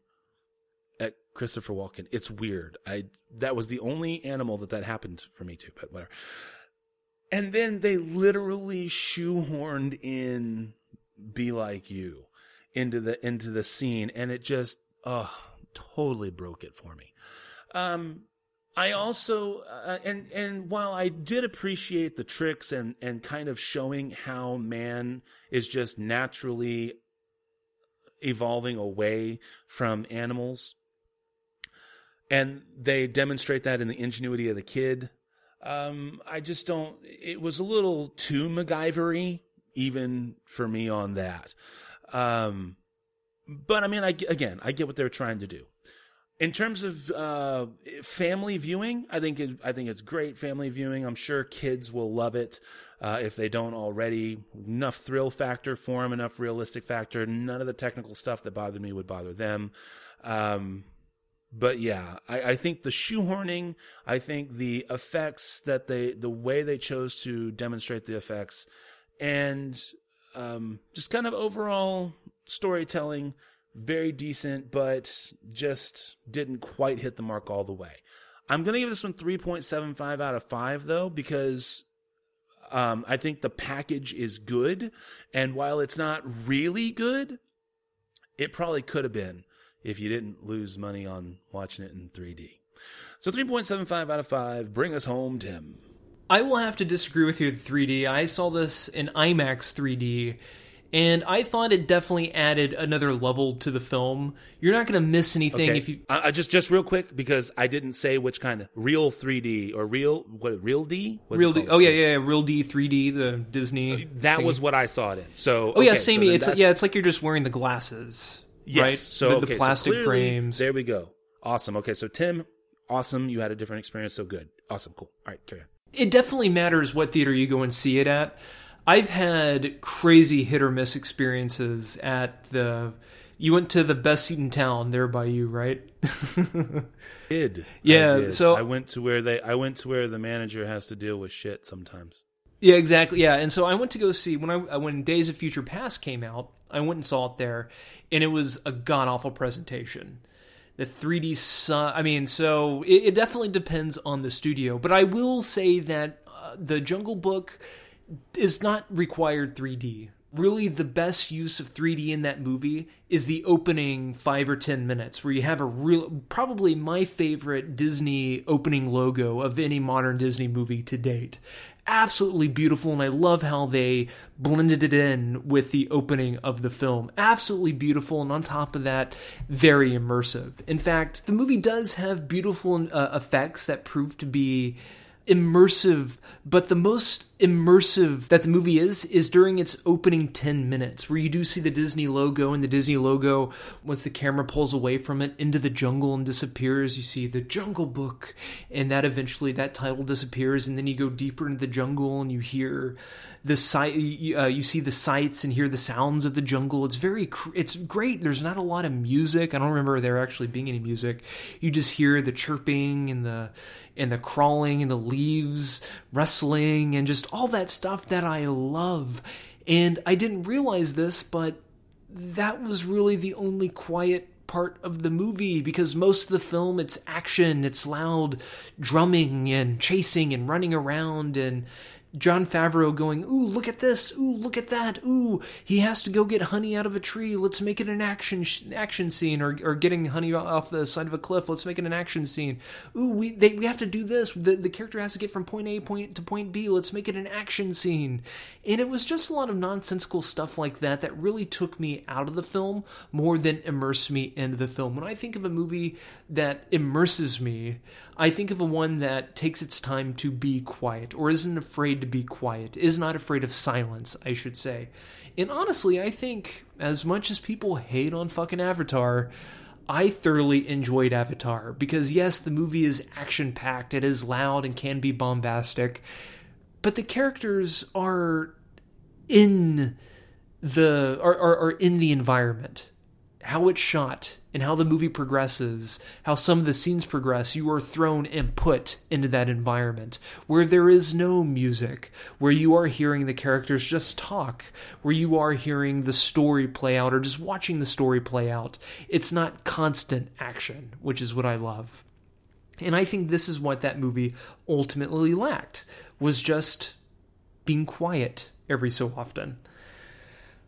at Christopher Walken. It's weird. I that was the only animal that that happened for me to, but whatever. And then they literally shoehorned in Be Like You into the into the scene, and it just oh totally broke it for me. Um I also, uh, and and while I did appreciate the tricks and, and kind of showing how man is just naturally evolving away from animals, and they demonstrate that in the ingenuity of the kid, um, I just don't, it was a little too MacGyver-y, even for me on that. Um, but I mean, I, again, I get what they're trying to do. In terms of uh, family viewing, I think it, I think it's great family viewing. I'm sure kids will love it uh, if they don't already. Enough thrill factor for them, enough realistic factor. None of the technical stuff that bothered me would bother them. Um, but yeah, I, I think the shoehorning, I think the effects that they, the way they chose to demonstrate the effects, and um, just kind of overall storytelling. Very decent, but just didn't quite hit the mark all the way. I'm going to give this one three point seven five out of five, though, because um, I think the package is good. And while it's not really good, it probably could have been if you didn't lose money on watching it in three D. So three point seven five out of five. Bring us home, Tim. I will have to disagree with you with three D. I saw this in IMAX three D. And I thought it definitely added another level to the film. You're not going to miss anything okay. if you. I, I just just real quick because I didn't say which kind of real three D or real what real D. What's real D. Oh yeah, yeah, yeah, real D three D. The Disney. That thingy. Was what I saw it in. So. Oh okay, yeah, same. So it's that's... yeah, it's like you're just wearing the glasses. Yes. Right? So the, okay, the plastic so clearly, frames. There we go. Awesome. Okay, so Tim, awesome. You had a different experience. So good. Awesome. Cool. All right, carry on. It definitely matters what theater you go and see it at. I've had crazy hit or miss experiences at the. You went to the best seat in town there by you, right? did yeah? I did. So I went to where they. I went to where the manager has to deal with shit sometimes. Yeah, exactly. Yeah, and so I went to go see when I when Days of Future Past came out. I went and saw it there, and it was a god awful presentation. The three D su- I mean, so it, it definitely depends on the studio, but I will say that uh, the Jungle Book. Is not required three D. Really, the best use of three D in that movie is the opening five or ten minutes, where you have a real, probably my favorite Disney opening logo of any modern Disney movie to date. Absolutely beautiful, and I love how they blended it in with the opening of the film. Absolutely beautiful, and on top of that, very immersive. In fact, the movie does have beautiful uh, effects that prove to be immersive, but the most immersive that the movie is is during its opening ten minutes, where you do see the Disney logo, and the Disney logo, once the camera pulls away from it into the jungle and disappears, you see the Jungle Book, and that eventually that title disappears, and then you go deeper into the jungle and you hear the sight, uh, you see the sights and hear the sounds of the jungle. It's very, it's great. There's not a lot of music. I don't remember there actually being any music. You just hear the chirping and the and the crawling and the leaves rustling and just all that stuff that I love. And I didn't realize this, but that was really the only quiet part of the movie, because most of the film, it's action, it's loud drumming and chasing and running around and Jon Favreau going, ooh, look at this, ooh, look at that, ooh, he has to go get honey out of a tree, let's make it an action action scene, or or getting honey off the side of a cliff, let's make it an action scene, ooh, we they, we have to do this, the, the character has to get from point A point to point B, let's make it an action scene. And it was just a lot of nonsensical stuff like that that really took me out of the film more than immersed me into the film. When I think of a movie that immerses me, I think of a one that takes its time to be quiet, or isn't afraid to be quiet, is not afraid of silence, I should say. And honestly, I think as much as people hate on fucking Avatar, I thoroughly enjoyed Avatar, because yes, the movie is action-packed, it is loud and can be bombastic, but the characters are in the are, are, are in the environment, how it's shot, and how the movie progresses, how some of the scenes progress. You are thrown and put into that environment where there is no music, where you are hearing the characters just talk, where you are hearing the story play out or just watching the story play out. It's not constant action, which is what I love. And I think this is what that movie ultimately lacked, was just being quiet every so often.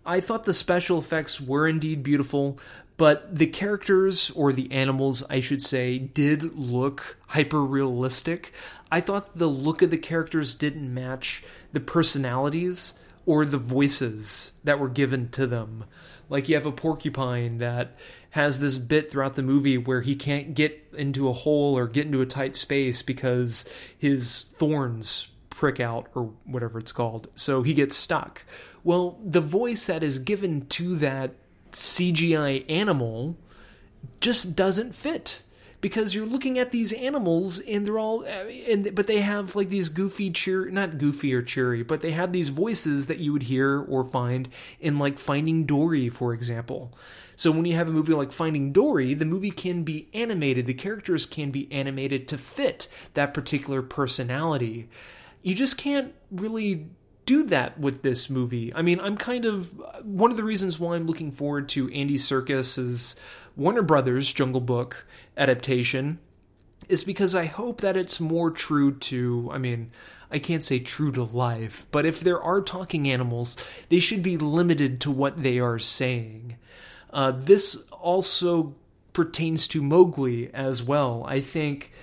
I thought the special effects were indeed beautiful, but the characters, or the animals, I should say, did look hyper-realistic. I thought the look of the characters didn't match the personalities or the voices that were given to them. Like, you have a porcupine that has this bit throughout the movie where he can't get into a hole or get into a tight space because his thorns prick out, or whatever it's called, so he gets stuck. Well, the voice that is given to that C G I animal just doesn't fit, because you're looking at these animals and they're all, and but they have like these goofy cheer, not goofy or cheery, but they have these voices that you would hear or find in like Finding Dory, for example. So when you have a movie like Finding Dory, the movie can be animated, the characters can be animated to fit that particular personality. You just can't really do that with this movie. I mean, I'm kind of, one of the reasons why I'm looking forward to Andy Serkis's Warner Brothers Jungle Book adaptation is because I hope that it's more true to, I mean, I can't say true to life, but if there are talking animals, they should be limited to what they are saying. Uh, this also pertains to Mowgli as well. I think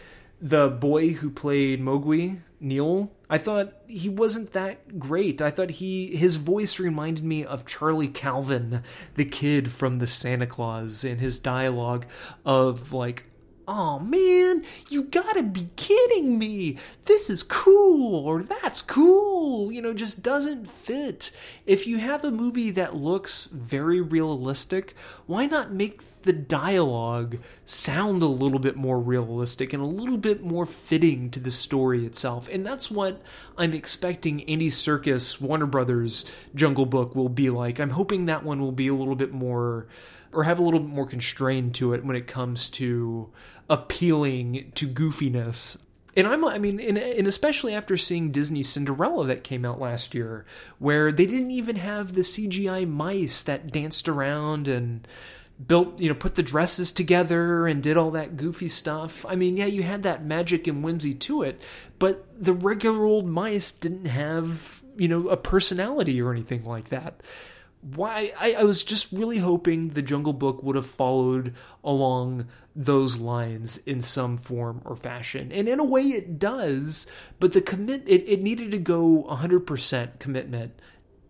the boy who played Mowgli, Neil, I thought he wasn't that great. I thought he his voice reminded me of Charlie Calvin, the kid from the Santa Claus, and his dialogue of like, oh man, you gotta be kidding me, this is cool, or that's cool, you know, just doesn't fit. If you have a movie that looks very realistic, why not make the dialogue sound a little bit more realistic and a little bit more fitting to the story itself? And that's what I'm expecting Andy Serkis' Warner Brothers Jungle Book will be like. I'm hoping that one will be a little bit more, or have a little bit more constraint to it when it comes to appealing to goofiness. And I'm, I mean, and, and especially after seeing Disney's Cinderella that came out last year, where they didn't even have the C G I mice that danced around and built, you know, put the dresses together and did all that goofy stuff. I mean, yeah, you had that magic and whimsy to it, but the regular old mice didn't have, you know, a personality or anything like that. Why I, I was just really hoping the Jungle Book would have followed along those lines in some form or fashion, and in a way it does, but the commit it, it needed to go one hundred percent commitment.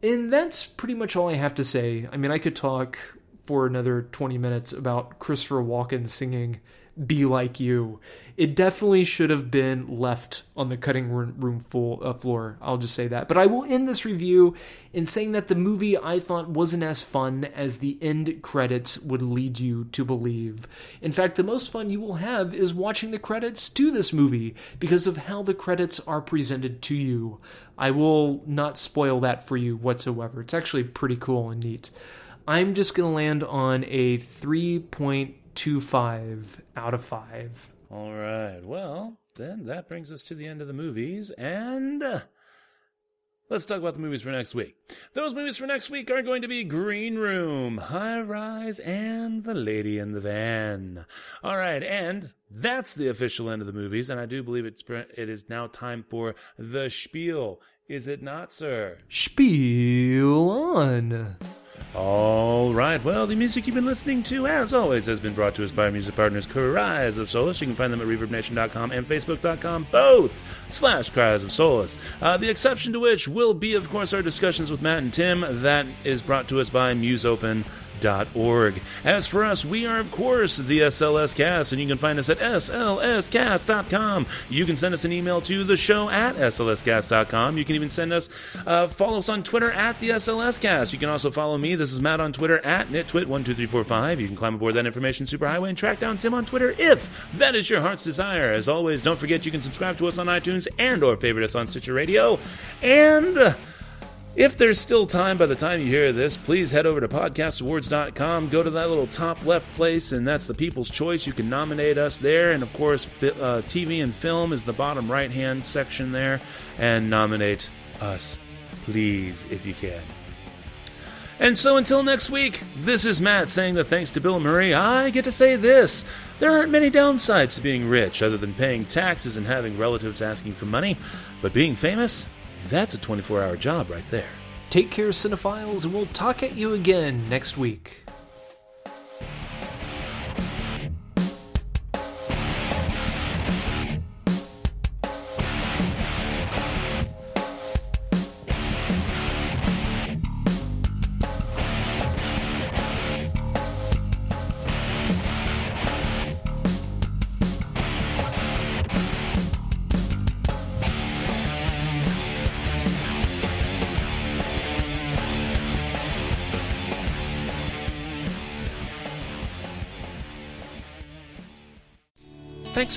And that's pretty much all I have to say. I mean, I could talk for another twenty minutes about Christopher Walken singing Be Like You. It definitely should have been left on the cutting room full, uh, floor. I'll just say that. But I will end this review in saying that the movie, I thought, wasn't as fun as the end credits would lead you to believe. In fact, the most fun you will have is watching the credits to this movie because of how the credits are presented to you. I will not spoil that for you whatsoever. It's actually pretty cool and neat. I'm just going to land on a three point two five out of five. All right. Well, then that brings us to the end of the movies, and uh, let's talk about the movies for next week. Those movies for next week are going to be Green Room, High Rise, and The Lady in the Van. All right, and that's the official end of the movies, and I do believe it's it is now time for the spiel. Is it not, sir? Spiel on. All right. Well, the music you've been listening to, as always, has been brought to us by our music partners, Cries of Solace. You can find them at reverb nation dot com and facebook dot com, both slash Cries of Solace. Uh, the exception to which will be, of course, our discussions with Matt and Tim. That is brought to us by muse open dot org. As for us, we are, of course, the S L S Cast, and you can find us at S L S cast dot com. You can send us an email to the show at S L S cast dot com. You can even send us, uh, follow us on Twitter at the S L S Cast. You can also follow me. This is Matt on Twitter at nitwit one two three four five. You can climb aboard that information superhighway and track down Tim on Twitter if that is your heart's desire. As always, don't forget you can subscribe to us on iTunes and or favorite us on Stitcher Radio. And if there's still time by the time you hear this, please head over to podcast awards dot com, go to that little top left place, and that's the People's Choice. You can nominate us there, and of course, uh, T V and film is the bottom right-hand section there, and nominate us, please, if you can. And so until next week, this is Matt saying that thanks to Bill and Marie, I get to say this. There aren't many downsides to being rich other than paying taxes and having relatives asking for money, but being famous, that's a twenty-four hour job right there. Take care, cinephiles, and we'll talk at you again next week. Thanks